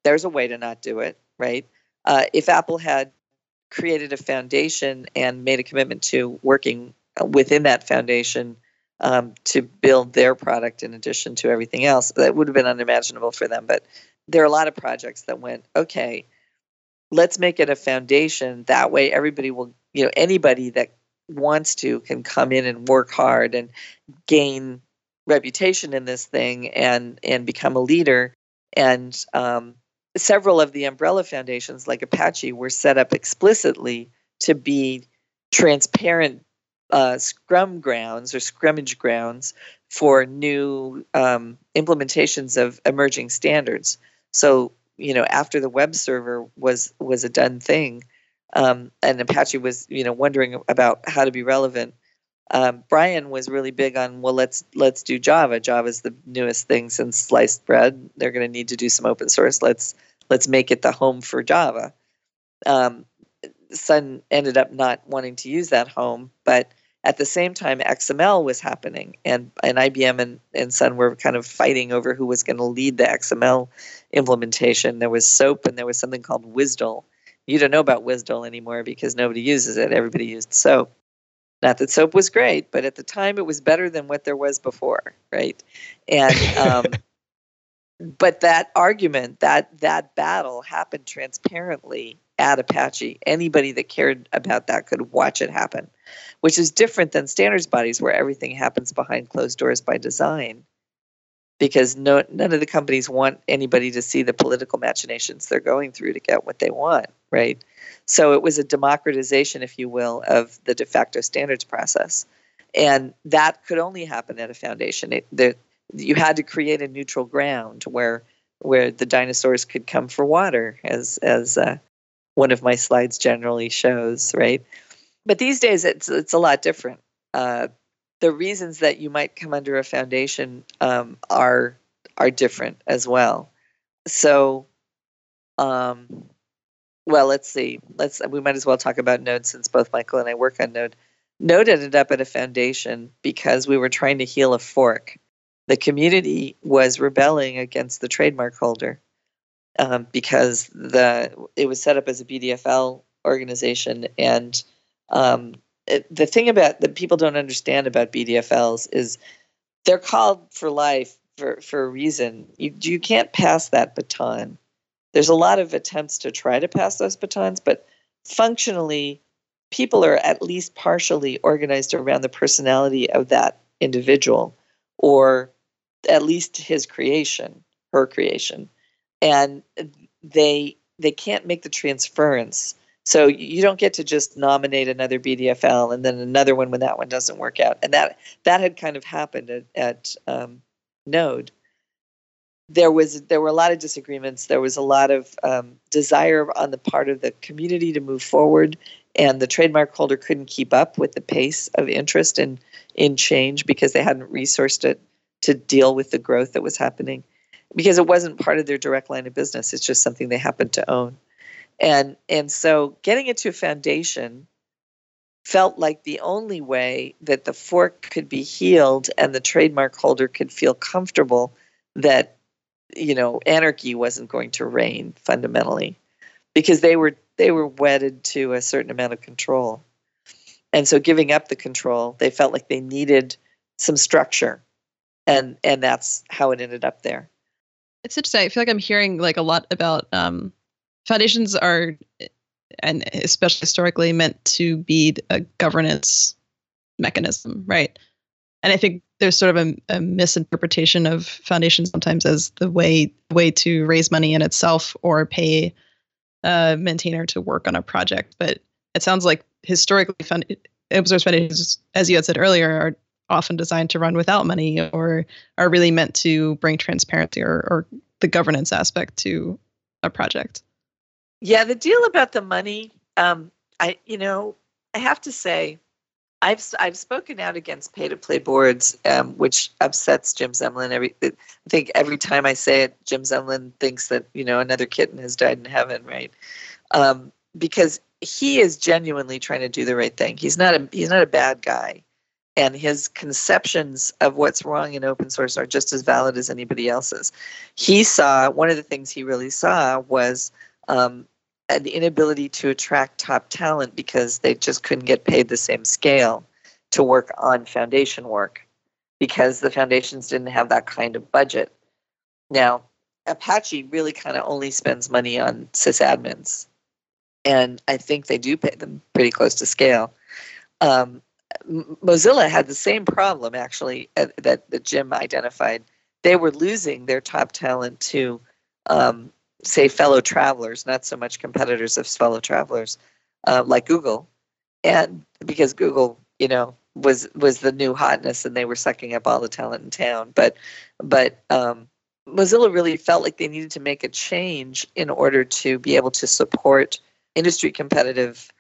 there's a way to not do it, right? If Apple had created a foundation and made a commitment to working within that foundation to build their product in addition to everything else, that would have been unimaginable for them. But there are a lot of projects that went, okay, let's make it a foundation. That way everybody will, you know, anybody that wants to can come in and work hard and gain reputation in this thing and become a leader. And several of the umbrella foundations like Apache were set up explicitly to be transparent scrum grounds or scrimmage grounds for new implementations of emerging standards. So, you know, after the web server was a done thing, and Apache was, you know, wondering about how to be relevant, Brian was really big on, well, let's do Java. Java's the newest thing since sliced bread. They're going to need to do some open source. Let's make it the home for Java. Sun ended up not wanting to use that home, but at the same time, XML was happening, and IBM and Sun were kind of fighting over who was going to lead the XML implementation. There was SOAP, and there was something called WSDL. You don't know about WSDL anymore because nobody uses it. Everybody used SOAP. Not that SOAP was great, but at the time it was better than what there was before, right? And but that argument, that battle happened transparently at Apache. Anybody that cared about that could watch it happen, which is different than standards bodies where everything happens behind closed doors by design, because none of the companies want anybody to see the political machinations they're going through to get what they want, right? So it was a democratization, if you will, of the de facto standards process. And that could only happen at a foundation. You had to create a neutral ground where the dinosaurs could come for water, as one of my slides generally shows, right? But these days, it's a lot different. The reasons that you might come under a foundation are different as well. So, well, let's see. We might as well talk about Node, since both Michael and I work on Node. Node ended up at a foundation because we were trying to heal a fork. The community was rebelling against the trademark holder because it was set up as a BDFL organization, and the thing about that people don't understand about BDFLs is they're called for life for a reason. You can't pass that baton. There's a lot of attempts to try to pass those batons, but functionally, people are at least partially organized around the personality of that individual, or at least his creation, her creation. And they can't make the transference. So you don't get to just nominate another BDFL and then another one when that one doesn't work out. And that had kind of happened at Node. There were a lot of disagreements. There was a lot of desire on the part of the community to move forward, and the trademark holder couldn't keep up with the pace of interest in change because they hadn't resourced it to deal with the growth that was happening, because it wasn't part of their direct line of business. It's just something they happened to own. And so getting it to a foundation felt like the only way that the fork could be healed and the trademark holder could feel comfortable that, you know, anarchy wasn't going to reign fundamentally, because they were wedded to a certain amount of control. And so giving up the control, they felt like they needed some structure. And that's how it ended up there. It's interesting. I feel like I'm hearing like a lot about foundations are, and especially historically, meant to be a governance mechanism, right? And I think there's sort of a misinterpretation of foundations sometimes as the way to raise money in itself or pay a maintainer to work on a project. But it sounds like historically, open source foundations, as you had said earlier, are often designed to run without money, or are really meant to bring transparency or the governance aspect to a project. Yeah, the deal about the money, I have to say, I've spoken out against pay-to-play boards, which upsets Jim Zemlin. I think every time I say it, Jim Zemlin thinks that, you know, another kitten has died in heaven, right? Because he is genuinely trying to do the right thing. He's not a bad guy. And his conceptions of what's wrong in open source are just as valid as anybody else's. He saw, one of the things he really saw was an inability to attract top talent because they just couldn't get paid the same scale to work on foundation work because the foundations didn't have that kind of budget. Now, Apache really kind of only spends money on sysadmins. And I think they do pay them pretty close to scale. Mozilla had the same problem, actually, that Jim identified. They were losing their top talent to, say, fellow travelers, not so much competitors of fellow travelers, like Google. And because Google, you know, was the new hotness, and they were sucking up all the talent in town. But Mozilla really felt like they needed to make a change in order to be able to support industry competitive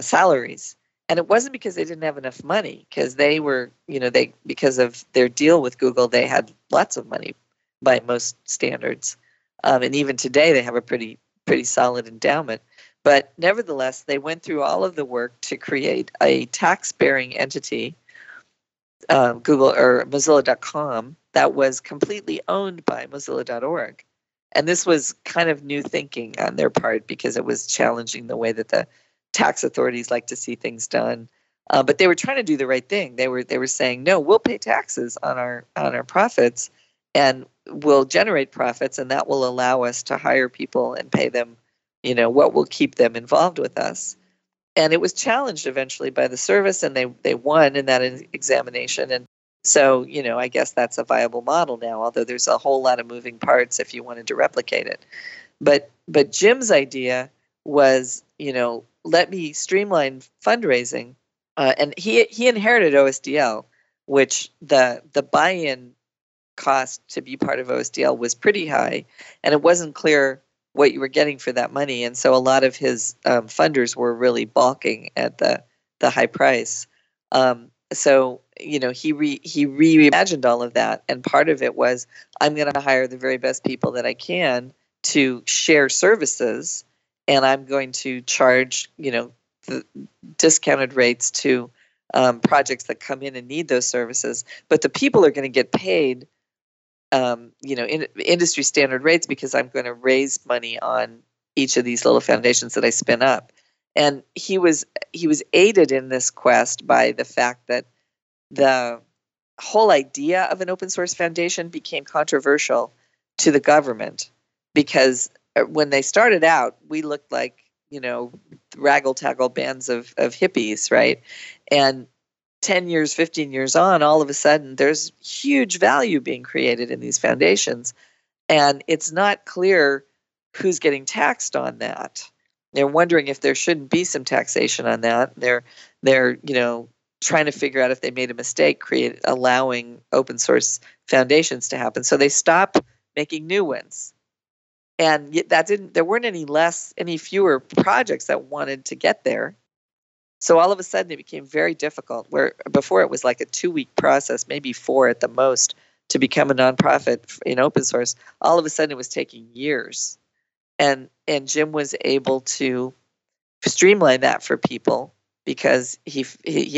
salaries. And it wasn't because they didn't have enough money, because they were, you know, because of their deal with Google, they had lots of money by most standards. And even today, they have a pretty solid endowment. But nevertheless, they went through all of the work to create a tax-bearing entity, Google or Mozilla.com, that was completely owned by Mozilla.org. And this was kind of new thinking on their part because it was challenging the way that the tax authorities like to see things done, but they were trying to do the right thing. They were saying, no, we'll pay taxes on our profits, and we'll generate profits, and that will allow us to hire people and pay them, you know, what will keep them involved with us. And it was challenged eventually by the service, and they won in that examination. And so, you know, I guess that's a viable model now, although there's a whole lot of moving parts if you wanted to replicate it. But Jim's idea was, you know, let me streamline fundraising, and he inherited OSDL, which the buy-in cost to be part of OSDL was pretty high, and it wasn't clear what you were getting for that money, and so a lot of his funders were really balking at the high price. So you know, he reimagined all of that, and part of it was, I'm going to hire the very best people that I can to share services. And I'm going to charge, you know, the discounted rates to projects that come in and need those services. But the people are going to get paid, you know, in industry standard rates, because I'm going to raise money on each of these little foundations that I spin up. And he was aided in this quest by the fact that the whole idea of an open source foundation became controversial to the government, because when they started out, we looked like, you know, raggle-taggle bands of hippies, right? And 10 years, 15 years on, all of a sudden, there's huge value being created in these foundations. And it's not clear who's getting taxed on that. They're wondering if there shouldn't be some taxation on that. They're you know, trying to figure out if they made a mistake allowing open source foundations to happen. So they stop making new ones. And there weren't any fewer projects that wanted to get there. So all of a sudden it became very difficult, where before it was like a 2-week process, maybe 4 at the most, to become a nonprofit in open source. All of a sudden it was taking years. And Jim was able to streamline that for people because he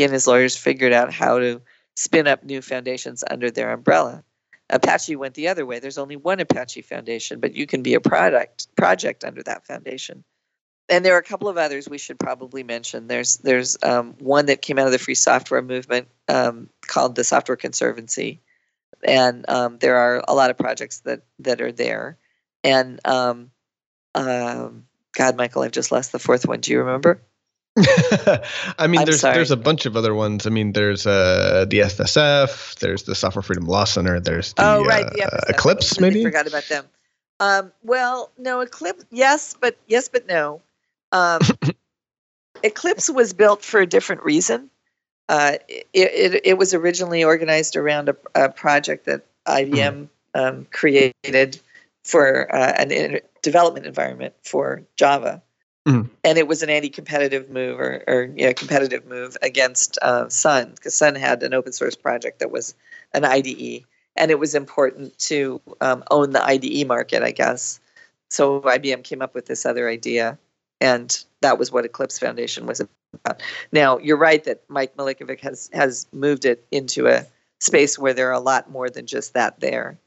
and his lawyers figured out how to spin up new foundations under their umbrella. Apache went the other way. There's only one Apache Foundation, but you can be a project under that foundation. And there are a couple of others we should probably mention. There's one that came out of the free software movement called the Software Conservancy, and there are a lot of projects that are there. And God, Michael, I've just lost the fourth one. Do you remember? I mean, there's a bunch of other ones. I mean, there's the FSF, there's the Software Freedom Law Center, there's the, Eclipse, maybe? I forgot about them. Well, no, Eclipse, yes, but no. Eclipse was built for a different reason. It was originally organized around a project that IBM created for an development environment for Java. Mm. And it was an anti-competitive move or competitive move against Sun, because Sun had an open source project that was an IDE, and it was important to own the IDE market, I guess. So IBM came up with this other idea, and that was what Eclipse Foundation was about. Now, you're right that Mike Milikovic has moved it into a space where there are a lot more than just that there.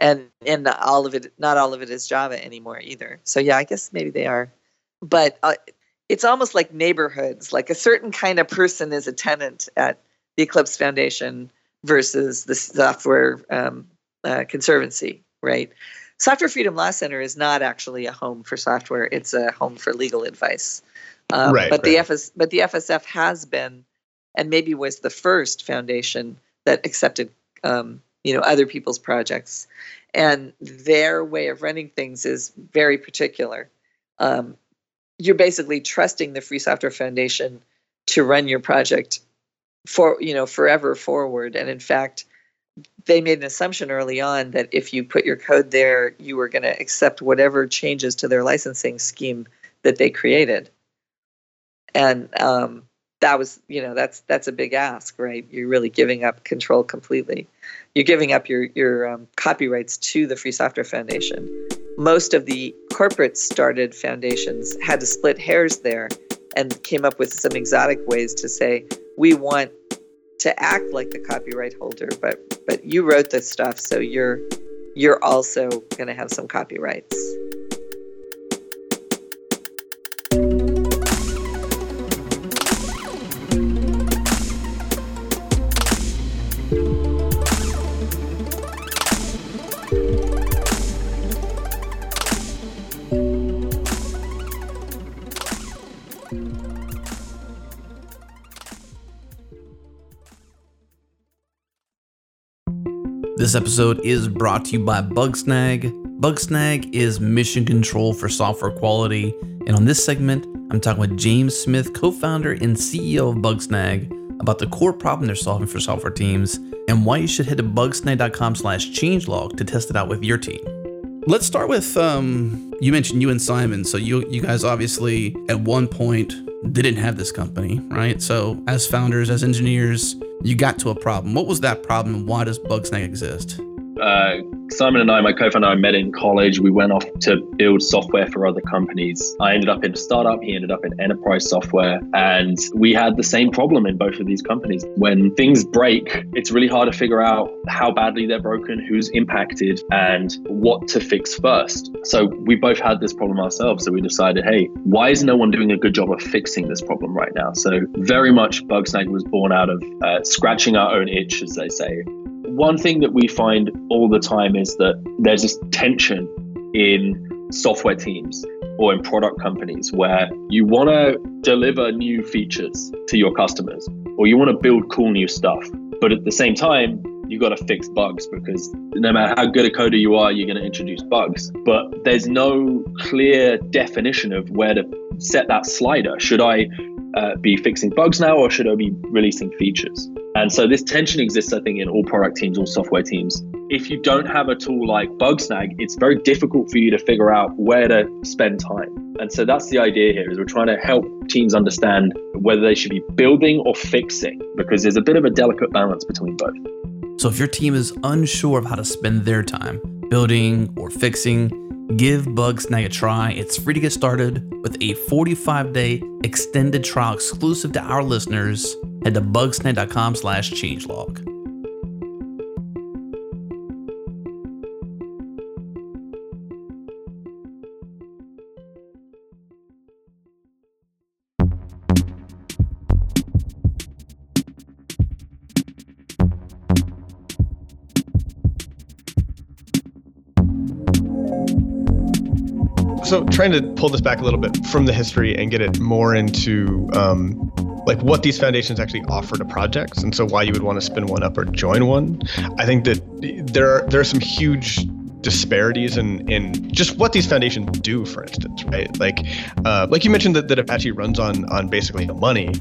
And not all of it is Java anymore either. So yeah, I guess maybe they are. But it's almost like neighborhoods, like a certain kind of person is a tenant at the Eclipse Foundation versus the Software Conservancy, right? Software Freedom Law Center is not actually a home for software. It's a home for legal advice. But the FSF has been, and maybe was the first foundation that accepted other people's projects. And their way of running things is very particular. You're basically trusting the Free Software Foundation to run your project for, forever forward. And in fact, they made an assumption early on that if you put your code there, you were going to accept whatever changes to their licensing scheme that they created. And that was, that's a big ask, right? You're really giving up control completely. You're giving up your copyrights to the Free Software Foundation. Most of the corporate-started foundations had to split hairs there and came up with some exotic ways to say, we want to act like the copyright holder, but you wrote this stuff, so you're also going to have some copyrights. This episode is brought to you by Bugsnag. Bugsnag is mission control for software quality. And on this segment, I'm talking with James Smith, co-founder and CEO of Bugsnag, about the core problem they're solving for software teams and why you should head to bugsnag.com/changelog to test it out with your team. Let's start with, you mentioned you and Simon. So you guys obviously at one point didn't have this company, right? So as founders, as engineers, you got to a problem. What was that problem, and why does Bugsnag exist? Simon and I, my co-founder, I met in college. We went off to build software for other companies. I ended up in a startup. He ended up in enterprise software. And we had the same problem in both of these companies. When things break, it's really hard to figure out how badly they're broken, who's impacted, and what to fix first. So we both had this problem ourselves. So we decided, hey, why is no one doing a good job of fixing this problem right now? So very much Bugsnag was born out of scratching our own itch, as they say. One thing that we find all the time is that there's this tension in software teams or in product companies where you want to deliver new features to your customers or you want to build cool new stuff. But at the same time, you got to fix bugs because no matter how good a coder you are, you're going to introduce bugs. But there's no clear definition of where to set that slider. Should I be fixing bugs now or should I be releasing features? And so this tension exists, I think, in all product teams, all software teams. If you don't have a tool like Bugsnag, it's very difficult for you to figure out where to spend time. And so that's the idea here, is we're trying to help teams understand whether they should be building or fixing, because there's a bit of a delicate balance between both. So if your team is unsure of how to spend their time, building or fixing, Give Bugsnag a try. It's free to get started with a 45-day extended trial exclusive to our listeners. Head to bugsnag.com/changelog. So trying to pull this back a little bit from the history and get it more into like what these foundations actually offer to projects, and so why you would want to spin one up or join one. I think that there are some huge disparities in just what these foundations do, for instance, right? Like you mentioned that Apache runs on basically no money,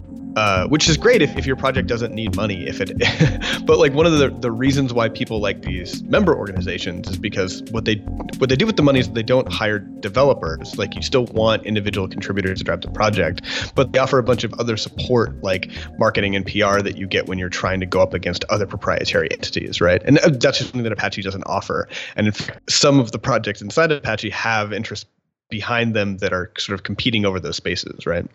which is great if your project doesn't need money. But like one of the reasons why people like these member organizations is because what they do with the money is they don't hire developers. Like you still want individual contributors to drive the project, but they offer a bunch of other support like marketing and PR that you get when you're trying to go up against other proprietary entities, right? And that's just something that Apache doesn't offer. And in fact, some of the projects inside of Apache have interests behind them that are sort of competing over those spaces, right?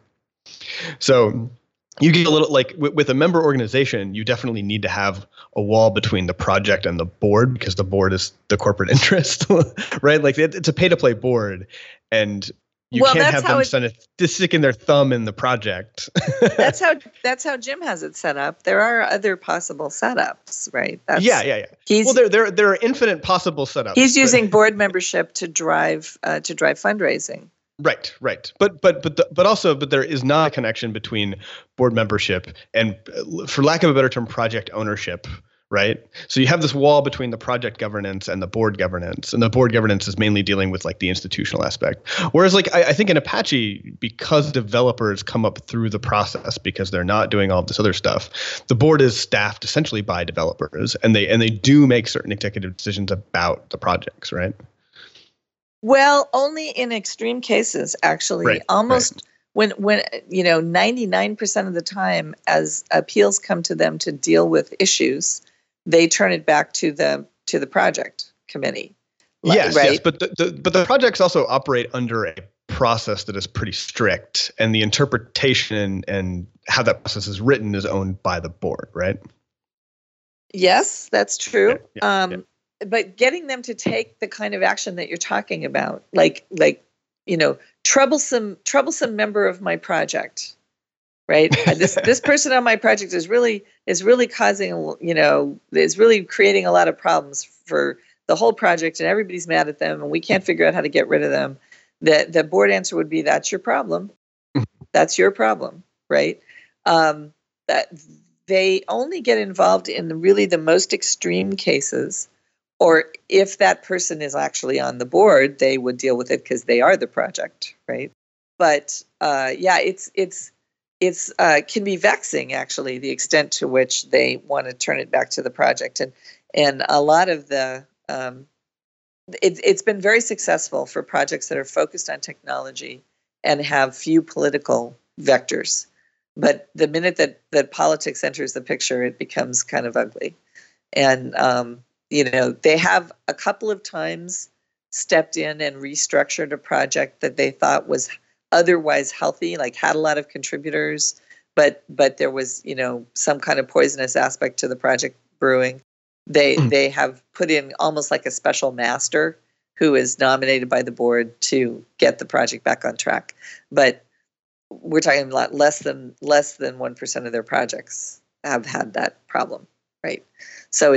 So you get a little, like with a member organization, you definitely need to have a wall between the project and the board, because the board is the corporate interest, right? Like it's a pay-to-play board, and you can't have them sticking their thumb in the project. That's how Jim has it set up. There are other possible setups, right? Yeah. Well, there are infinite possible setups. He's using board membership to drive fundraising. Right. But there is not a connection between board membership and, for lack of a better term, project ownership, right? So you have this wall between the project governance and the board governance, and the board governance is mainly dealing with like the institutional aspect. Whereas like I think in Apache, because developers come up through the process because they're not doing all this other stuff, the board is staffed essentially by developers, and they do make certain executive decisions about the projects, right? Well, only in extreme cases, actually. Right, almost right. When 99% of the time, as appeals come to them to deal with issues, they turn it back to the project committee. Yes, right? Yes, but the projects also operate under a process that is pretty strict, and the interpretation and how that process is written is owned by the board, right? Yes, that's true. Yeah. But getting them to take the kind of action that you're talking about, like troublesome member of my project, right? This person on my project is really causing, is really creating a lot of problems for the whole project, and everybody's mad at them, and we can't figure out how to get rid of them. The board answer would be, that's your problem. That's your problem, right? They only get involved in the most extreme cases. Or if that person is actually on the board, they would deal with it because they are the project, right? But it's can be vexing, actually, the extent to which they want to turn it back to the project, and a lot of the it's been very successful for projects that are focused on technology and have few political vectors. But the minute that politics enters the picture, it becomes kind of ugly, and they have a couple of times stepped in and restructured a project that they thought was otherwise healthy, like had a lot of contributors, but there was, some kind of poisonous aspect to the project brewing. They have put in almost like a special master who is nominated by the board to get the project back on track. But we're talking a lot less than 1% of their projects have had that problem, right? So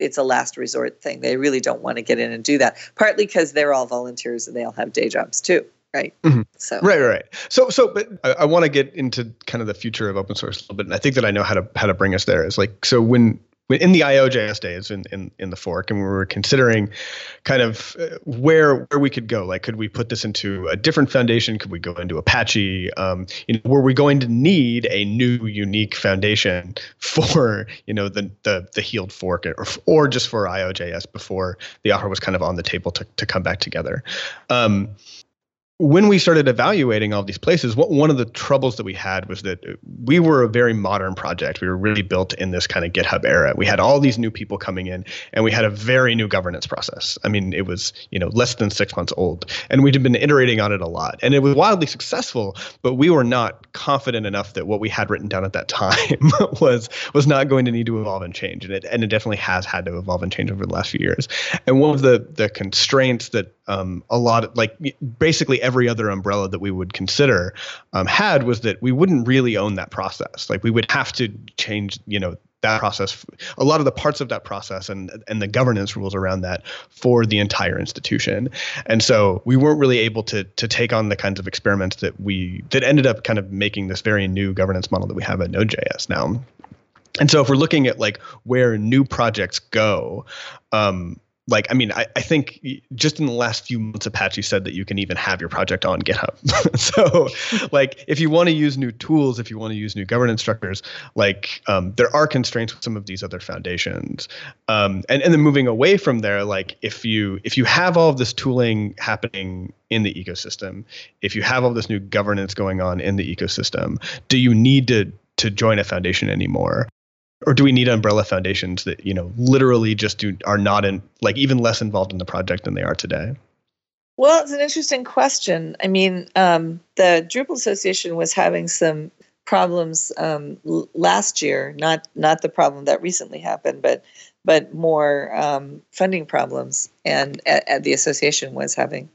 it's a last resort thing. They really don't want to get in and do that, partly because they're all volunteers and they all have day jobs too, right? Mm-hmm. So right. So, but I want to get into kind of the future of open source a little bit, and I think that I know how to bring us there. Is like, so when in the IOJS days in the fork, and we were considering kind of where we could go. Like, could we put this into a different foundation? Could we go into Apache? Were we going to need a new, unique foundation for the healed fork, or just for IOJS before the offer was kind of on the table to come back together? when we started evaluating all these places, one of the troubles that we had was that we were a very modern project. We were really built in this kind of GitHub era. We had all these new people coming in, and we had a very new governance process. I mean, it was, you know, less than 6 months old, and we'd been iterating on it a lot. And it was wildly successful, but we were not confident enough that what we had written down at that time was not going to need to evolve and change. And it definitely has had to evolve and change over the last few years. And one of the constraints that a lot of, like, basically every other umbrella that we would consider had was that we wouldn't really own that process. Like, we would have to change, you know, that process, a lot of the parts of that process and the governance rules around that for the entire institution. And so we weren't really able to take on the kinds of experiments that that ended up kind of making this very new governance model that we have at Node.js now. And so if we're looking at, like, where new projects go, like, I mean, I think just in the last few months, Apache said that you can even have your project on GitHub. So, like, if you want to use new tools, if you want to use new governance structures, like, there are constraints with some of these other foundations. And then moving away from there, like, if you have all of this tooling happening in the ecosystem, if you have all this new governance going on in the ecosystem, do you need to join a foundation anymore? Or do we need umbrella foundations that, you know, literally just are not in, like, even less involved in the project than they are today? Well, it's an interesting question. I mean, the Drupal Association was having some problems last year, not the problem that recently happened, but more funding problems, and the association was having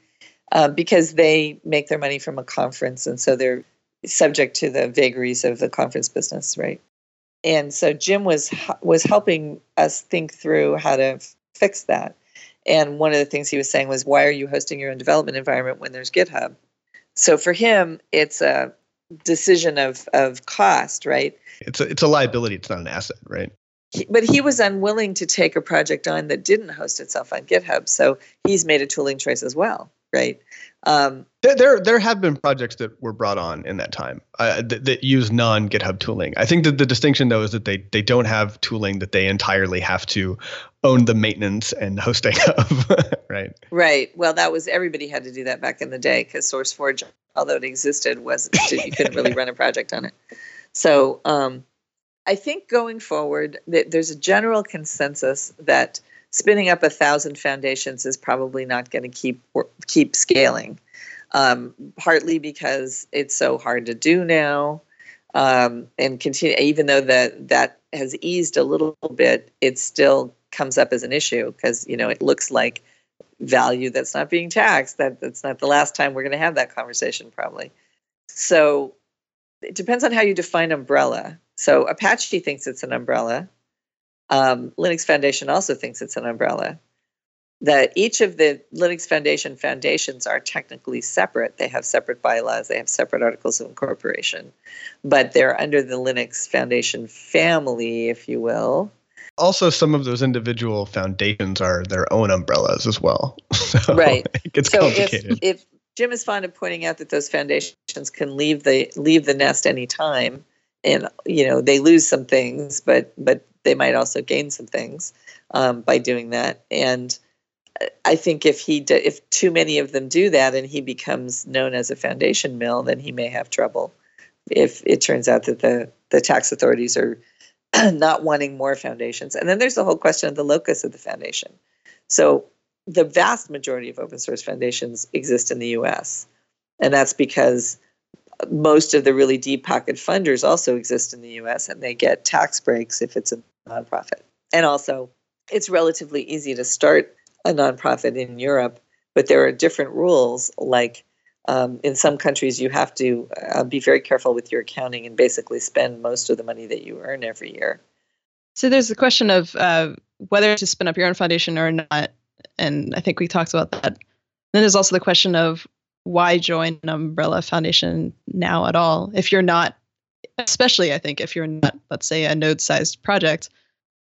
because they make their money from a conference, and so they're subject to the vagaries of the conference business, right? And so Jim was helping us think through how to fix that. And one of the things he was saying was, why are you hosting your own development environment when there's GitHub? So for him, it's a decision of cost, right? It's a liability. It's not an asset, right? But he was unwilling to take a project on that didn't host itself on GitHub. So he's made a tooling choice as well, right? There have been projects that were brought on in that time that use non-GitHub tooling. I think that the distinction, though, is that they don't have tooling that they entirely have to own the maintenance and hosting of, right? Right. Well, that was, everybody had to do that back in the day because SourceForge, although it existed, you couldn't really run a project on it. So I think going forward, there's a general consensus that spinning up 1,000 foundations is probably not going to keep scaling, partly because it's so hard to do now, and continue. Even though that has eased a little bit, it still comes up as an issue because, you know, it looks like value that's not being taxed. That's not the last time we're going to have that conversation, probably. So it depends on how you define umbrella. So Apache thinks it's an umbrella. Linux Foundation also thinks it's an umbrella, that each of the Linux Foundation foundations are technically separate. They have separate bylaws. They have separate articles of incorporation, but they're under the Linux Foundation family, if you will. Also, some of those individual foundations are their own umbrellas as well. So right. It gets complicated. If Jim is fond of pointing out that those foundations can leave the nest anytime, and, you know, they lose some things, but they might also gain some things by doing that. And I think if too many of them do that and he becomes known as a foundation mill, then he may have trouble if it turns out that the tax authorities are not wanting more foundations. And then there's the whole question of the locus of the foundation. So the vast majority of open source foundations exist in the US, and that's because most of the really deep pocket funders also exist in the US, and they get tax breaks if it's a nonprofit. And also, it's relatively easy to start a nonprofit in Europe, but there are different rules. Like in some countries, you have to be very careful with your accounting and basically spend most of the money that you earn every year. So there's the question of whether to spin up your own foundation or not. And I think we talked about that. Then there's also the question of, why join an umbrella foundation now at all? If you're not, especially I think if you're not, let's say, a node-sized project,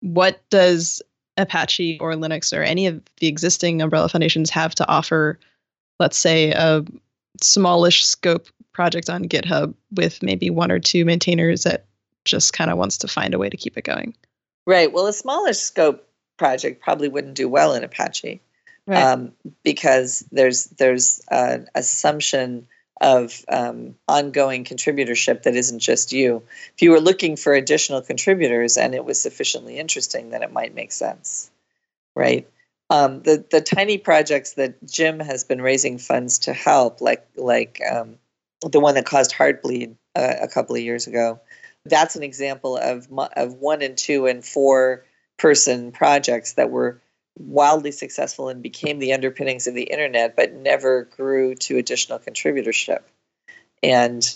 what does Apache or Linux or any of the existing umbrella foundations have to offer, let's say, a smallish scope project on GitHub with maybe one or two maintainers that just kind of wants to find a way to keep it going? Right. Well, a smallish scope project probably wouldn't do well in Apache. Right. Because there's an assumption of ongoing contributorship that isn't just you. If you were looking for additional contributors and it was sufficiently interesting, then it might make sense, right? The tiny projects that Jim has been raising funds to help, like the one that caused Heartbleed a couple of years ago, that's an example of 1, 2, and 4 person projects that were wildly successful and became the underpinnings of the internet, but never grew to additional contributorship. And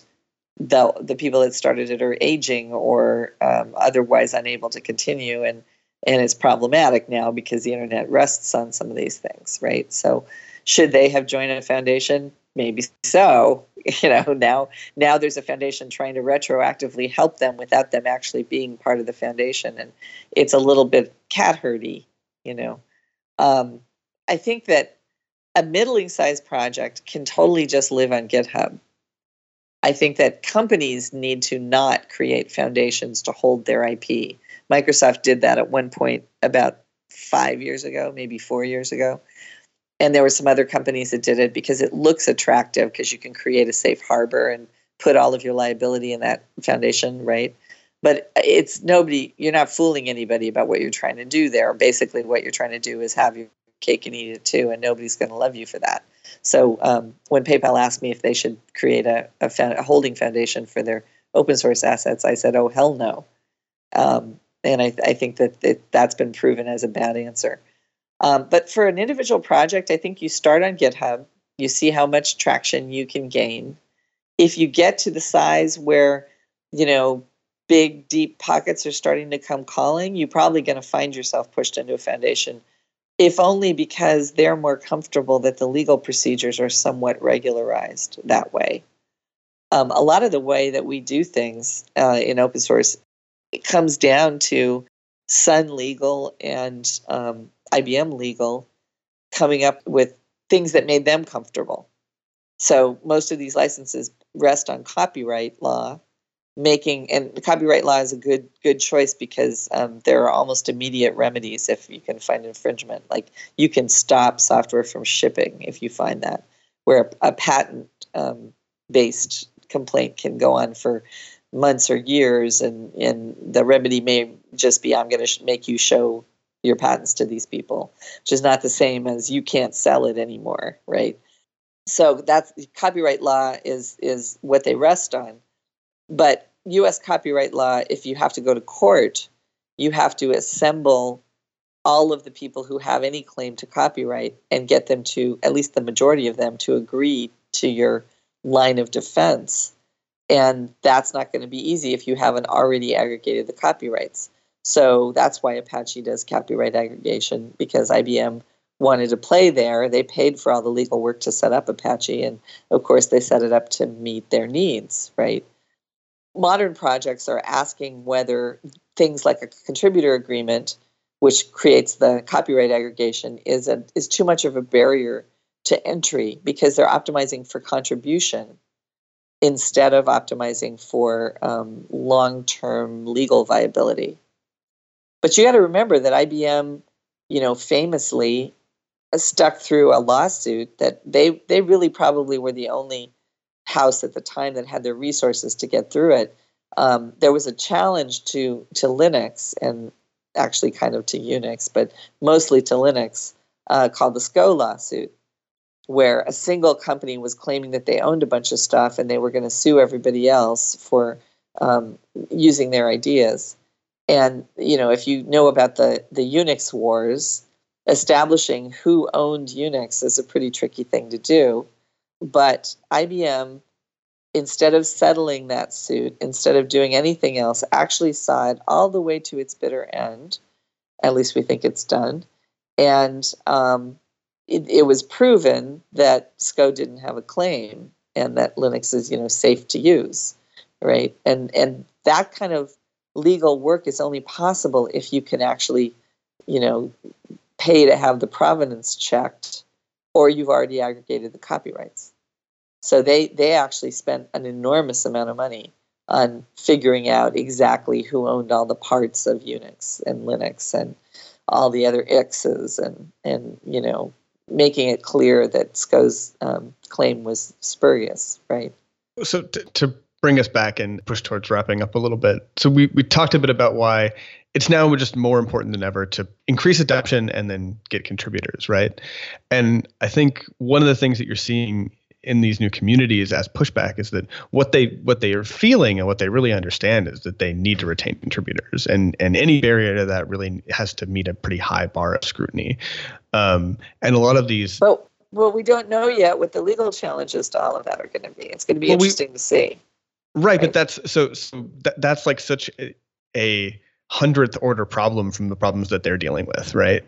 the people that started it are aging or otherwise unable to continue, and it's problematic now because the internet rests on some of these things, right? So should they have joined a foundation? Maybe so. You know, now there's a foundation trying to retroactively help them without them actually being part of the foundation, and it's a little bit cat-herdy. You know, I think that a middling-sized project can totally just live on GitHub. I think that companies need to not create foundations to hold their IP. Microsoft did that at one point about 5 years ago, maybe 4 years ago. And there were some other companies that did it because it looks attractive because you can create a safe harbor and put all of your liability in that foundation, right? But it's nobody, you're not fooling anybody about what you're trying to do there. Basically, what you're trying to do is have your cake and eat it too, and nobody's going to love you for that. So when PayPal asked me if they should create a holding foundation for their open source assets, I said, oh, hell no. And I think that that's been proven as a bad answer. But for an individual project, I think you start on GitHub. You see how much traction you can gain. If you get to the size where, you know, big, deep pockets are starting to come calling, you're probably going to find yourself pushed into a foundation, if only because they're more comfortable that the legal procedures are somewhat regularized that way. A lot of the way that we do things in open source, it comes down to Sun Legal and IBM Legal coming up with things that made them comfortable. So most of these licenses rest on copyright law, and copyright law is a good choice because there are almost immediate remedies if you can find infringement. Like you can stop software from shipping if you find that, where a patent-based complaint can go on for months or years, and the remedy may just be, I'm going to make you show your patents to these people, which is not the same as you can't sell it anymore, right? So that's copyright law is what they rest on. But U.S. copyright law, if you have to go to court, you have to assemble all of the people who have any claim to copyright and get them to, at least the majority of them, to agree to your line of defense. And that's not going to be easy if you haven't already aggregated the copyrights. So that's why Apache does copyright aggregation, because IBM wanted to play there. They paid for all the legal work to set up Apache, and of course they set it up to meet their needs, right? Modern projects are asking whether things like a contributor agreement, which creates the copyright aggregation, is too much of a barrier to entry because they're optimizing for contribution instead of optimizing for long-term legal viability. But you got to remember that IBM, you know, famously stuck through a lawsuit that they really probably were the only house at the time that had the resources to get through it. There was a challenge to Linux, and actually kind of to Unix, but mostly to Linux, called the SCO lawsuit, where a single company was claiming that they owned a bunch of stuff and they were going to sue everybody else for using their ideas. And, you know, if you know about the Unix wars, establishing who owned Unix is a pretty tricky thing to do. But IBM, instead of settling that suit, instead of doing anything else, actually saw it all the way to its bitter end. At least we think it's done. And it was proven that SCO didn't have a claim and that Linux is, you know, safe to use, right? And that kind of legal work is only possible if you can actually, you know, pay to have the provenance checked, or you've already aggregated the copyrights. So they actually spent an enormous amount of money on figuring out exactly who owned all the parts of Unix and Linux and all the other X's and you know, making it clear that SCO's claim was spurious, right? So to bring us back and push towards wrapping up a little bit. So we talked a bit about why it's now just more important than ever to increase adoption and then get contributors, right? And I think one of the things that you're seeing in these new communities as pushback is that what they are feeling and what they really understand is that they need to retain contributors, and any barrier to that really has to meet a pretty high bar of scrutiny. And a lot of these... Well, we don't know yet what the legal challenges to all of that are going to be. It's going to be interesting to see. Right, but that's that's like such a 100th order problem from the problems that they're dealing with, right?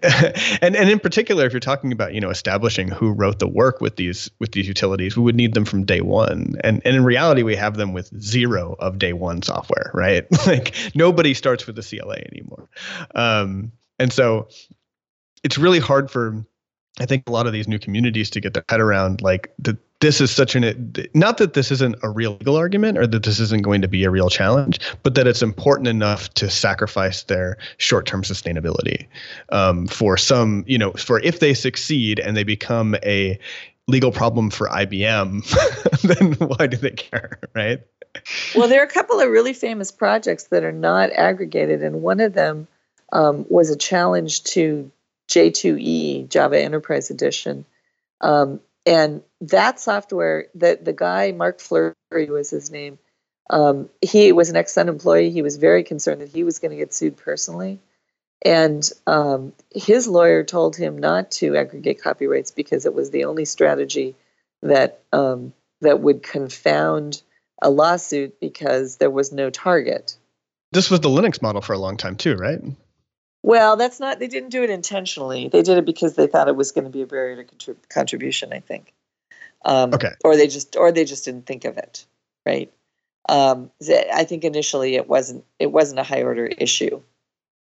and in particular, if you're talking about, you know, establishing who wrote the work with these utilities, we would need them from day one. And in reality, we have them with zero of day one software, right? Like nobody starts with the CLA anymore. And so it's really hard for, I think, a lot of these new communities to get their head around, like, this is such an, not that this isn't a real legal argument or that this isn't going to be a real challenge, but that it's important enough to sacrifice their short-term sustainability for some, you know, for if they succeed and they become a legal problem for IBM, then why do they care, right? Well, there are a couple of really famous projects that are not aggregated, and one of them was a challenge to J2EE, Java Enterprise Edition, and that software, the guy, Mark Fleury was his name, he was an ex-Sun employee. He was very concerned that he was going to get sued personally. And his lawyer told him not to aggregate copyrights because it was the only strategy that that would confound a lawsuit because there was no target. This was the Linux model for a long time too, right? Well, that's not, they didn't do it intentionally. They did it because they thought it was going to be a barrier to contribution, I think. Okay. Or they just didn't think of it, right? I think initially it wasn't a high order issue,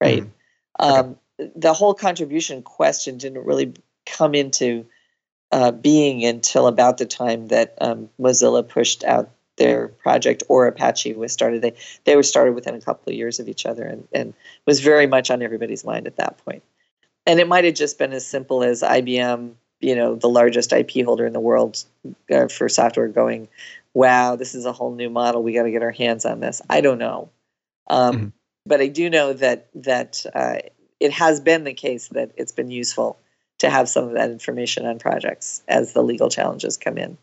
right? Mm-hmm. Okay. The whole contribution question didn't really come into being until about the time that Mozilla pushed out their project, or Apache was started. They were started within a couple of years of each other, and was very much on everybody's mind at that point. And it might have just been as simple as IBM, you know, the largest IP holder in the world for software, going, wow, this is a whole new model. We got to get our hands on this. I don't know. Mm-hmm. But I do know that it has been the case that it's been useful to have some of that information on projects as the legal challenges come in.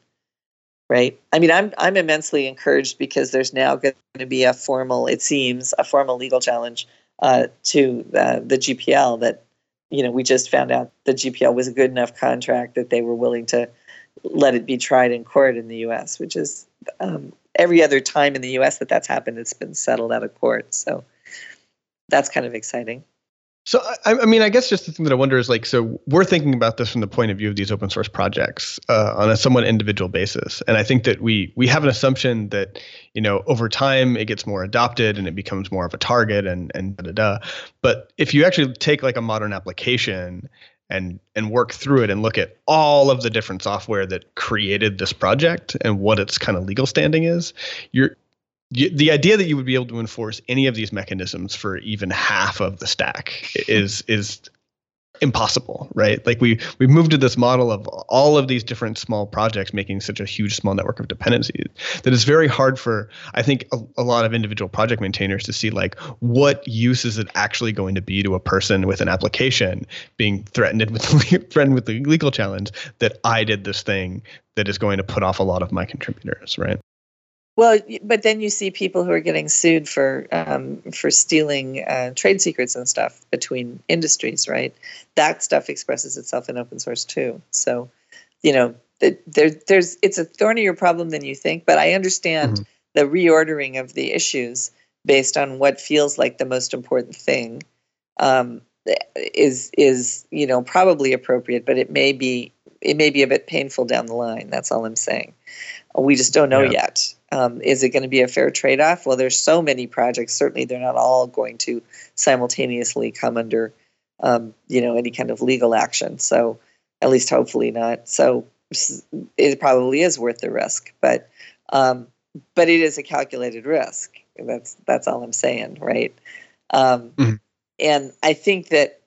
Right. I mean, I'm immensely encouraged because there's now going to be a formal legal challenge to the GPL that, you know, we just found out the GPL was a good enough contract that they were willing to let it be tried in court in the U.S., which is every other time in the U.S. that that's happened, it's been settled out of court. So that's kind of exciting. So, I mean, I guess just the thing that I wonder is, like, so we're thinking about this from the point of view of these open source projects on a somewhat individual basis. And I think that we have an assumption that, you know, over time it gets more adopted and it becomes more of a target and da-da-da. But if you actually take, like, a modern application and work through it and look at all of the different software that created this project and what its kind of legal standing is, the idea that you would be able to enforce any of these mechanisms for even half of the stack is impossible, right? Like we've moved to this model of all of these different small projects making such a huge small network of dependencies that it's very hard for, I think, a lot of individual project maintainers to see, like, what use is it actually going to be to a person with an application being threatened with the legal challenge that I did this thing that is going to put off a lot of my contributors, right? Well, but then you see people who are getting sued for stealing trade secrets and stuff between industries, right? That stuff expresses itself in open source too. So, you know, it's a thornier problem than you think. But I understand mm-hmm. the reordering of the issues based on what feels like the most important thing is you know, probably appropriate, but it may be a bit painful down the line. That's all I'm saying. We just don't know yet. Is it going to be a fair trade-off? Well, there's so many projects. Certainly, they're not all going to simultaneously come under, you know, any kind of legal action. So, at least hopefully not. So, it probably is worth the risk, but it is a calculated risk. That's all I'm saying, right? And I think that,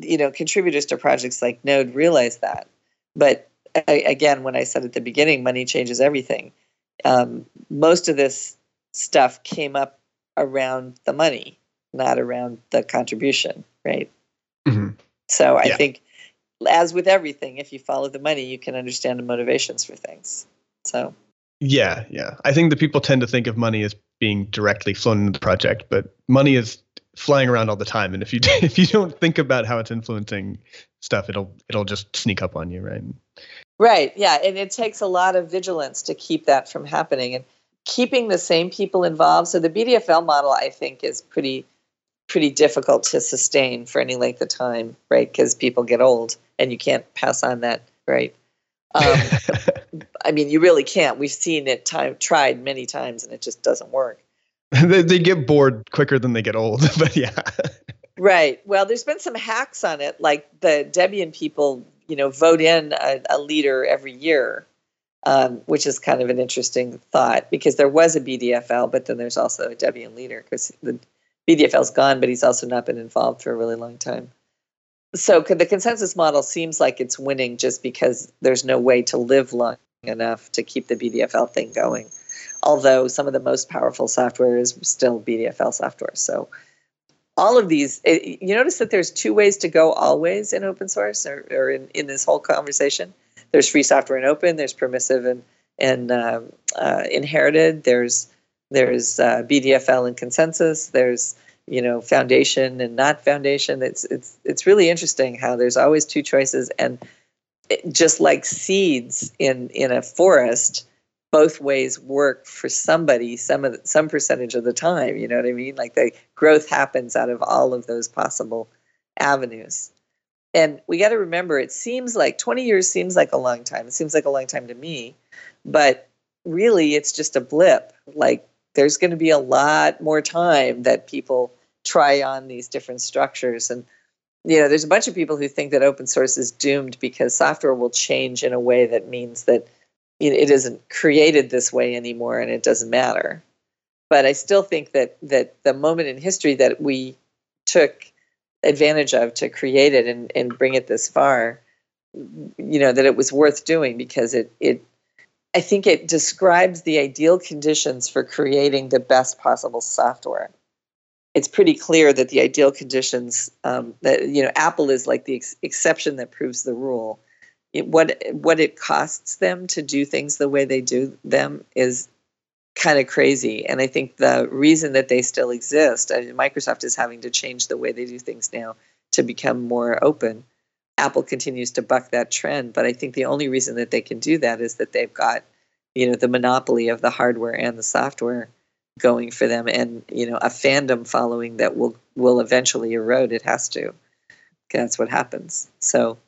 you know, contributors to projects like Node realize that, But again, when I said at the beginning, money changes everything. Most of this stuff came up around the money, not around the contribution, right? Mm-hmm. So I think, as with everything, if you follow the money, you can understand the motivations for things. So yeah. I think that people tend to think of money as being directly flown into the project, but money is flying around all the time. And if you don't think about how it's influencing stuff, it'll just sneak up on you, right? Right. Yeah. And it takes a lot of vigilance to keep that from happening and keeping the same people involved. So the BDFL model, I think, is pretty difficult to sustain for any length of time, right? Because people get old and you can't pass on that, right? I mean, you really can't. We've seen it tried many times and it just doesn't work. They get bored quicker than they get old, but yeah. Right. Well, there's been some hacks on it, like the Debian people, vote in a leader every year, which is kind of an interesting thought, because there was a BDFL, but then there's also a Debian leader, because the BDFL's gone, but he's also not been involved for a really long time. So the consensus model seems like it's winning just because there's no way to live long enough to keep the BDFL thing going. Although some of the most powerful software is still BDFL software. So all of these, you notice that there's two ways to go always in open source or in this whole conversation. There's free software and open, there's permissive and inherited, there's BDFL and consensus, there's foundation and not foundation. It's really interesting how there's always two choices, and just like seeds in a forest, both ways work for somebody some percentage of the time. You know what I mean? Like the growth happens out of all of those possible avenues. And we got to remember, it seems like 20 years seems like a long time. It seems like a long time to me, but really it's just a blip. Like there's going to be a lot more time that people try on these different structures. And, there's a bunch of people who think that open source is doomed because software will change in a way that means that it isn't created this way anymore and it doesn't matter. But I still think that the moment in history that we took advantage of to create it and bring it this far, that it was worth doing, because I think it describes the ideal conditions for creating the best possible software. It's pretty clear that the ideal conditions, Apple is like the exception that proves the rule. What it costs them to do things the way they do them is kind of crazy. And I think the reason that they still exist, Microsoft is having to change the way they do things now to become more open. Apple continues to buck that trend, but I think the only reason that they can do that is that they've got, the monopoly of the hardware and the software going for them, and, a fandom following that will eventually erode. It has to. That's what happens. So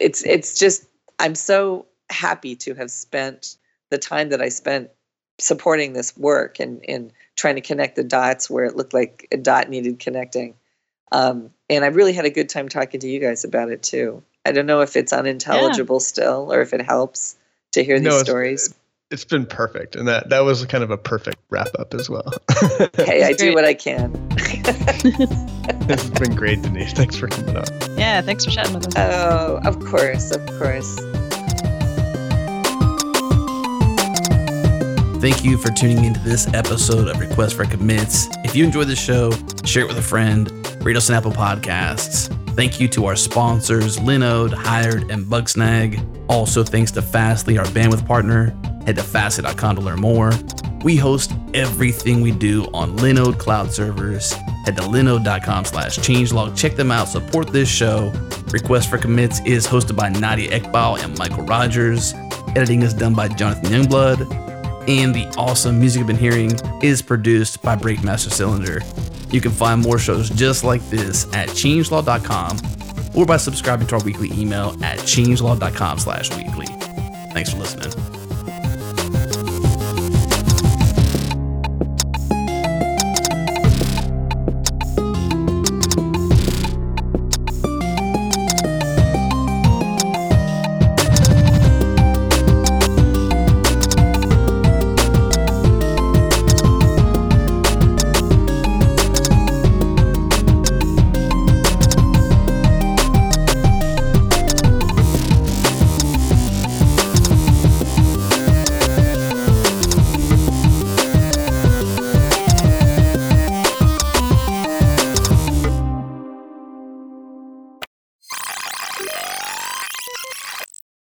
it's just, I'm so happy to have spent the time that I spent supporting this work and trying to connect the dots where it looked like a dot needed connecting. And I really had a good time talking to you guys about it too. I don't know if it's unintelligible still, or if it helps to hear these stories. It's been perfect. And that was kind of a perfect wrap up as well. Hey, I do what I can. This has been great, Denise. Thanks for coming on. Yeah, thanks for chatting with us. Oh, of course. Thank you for tuning into this episode of Request for Commits. If you enjoyed the show, share it with a friend. Rate us on Apple Podcasts. Thank you to our sponsors, Linode, Hired, and Bugsnag. Also, thanks to Fastly, our bandwidth partner. Head to fastly.com to learn more. We host everything we do on Linode cloud servers. Head to linode.com/changelog. Check them out. Support this show. Request for Commits is hosted by Nadia Ekbal and Michael Rogers. Editing is done by Jonathan Youngblood. And the awesome music you've been hearing is produced by Breakmaster Cylinder. You can find more shows just like this at changelaw.com or by subscribing to our weekly email at changelaw.com/weekly. Thanks for listening.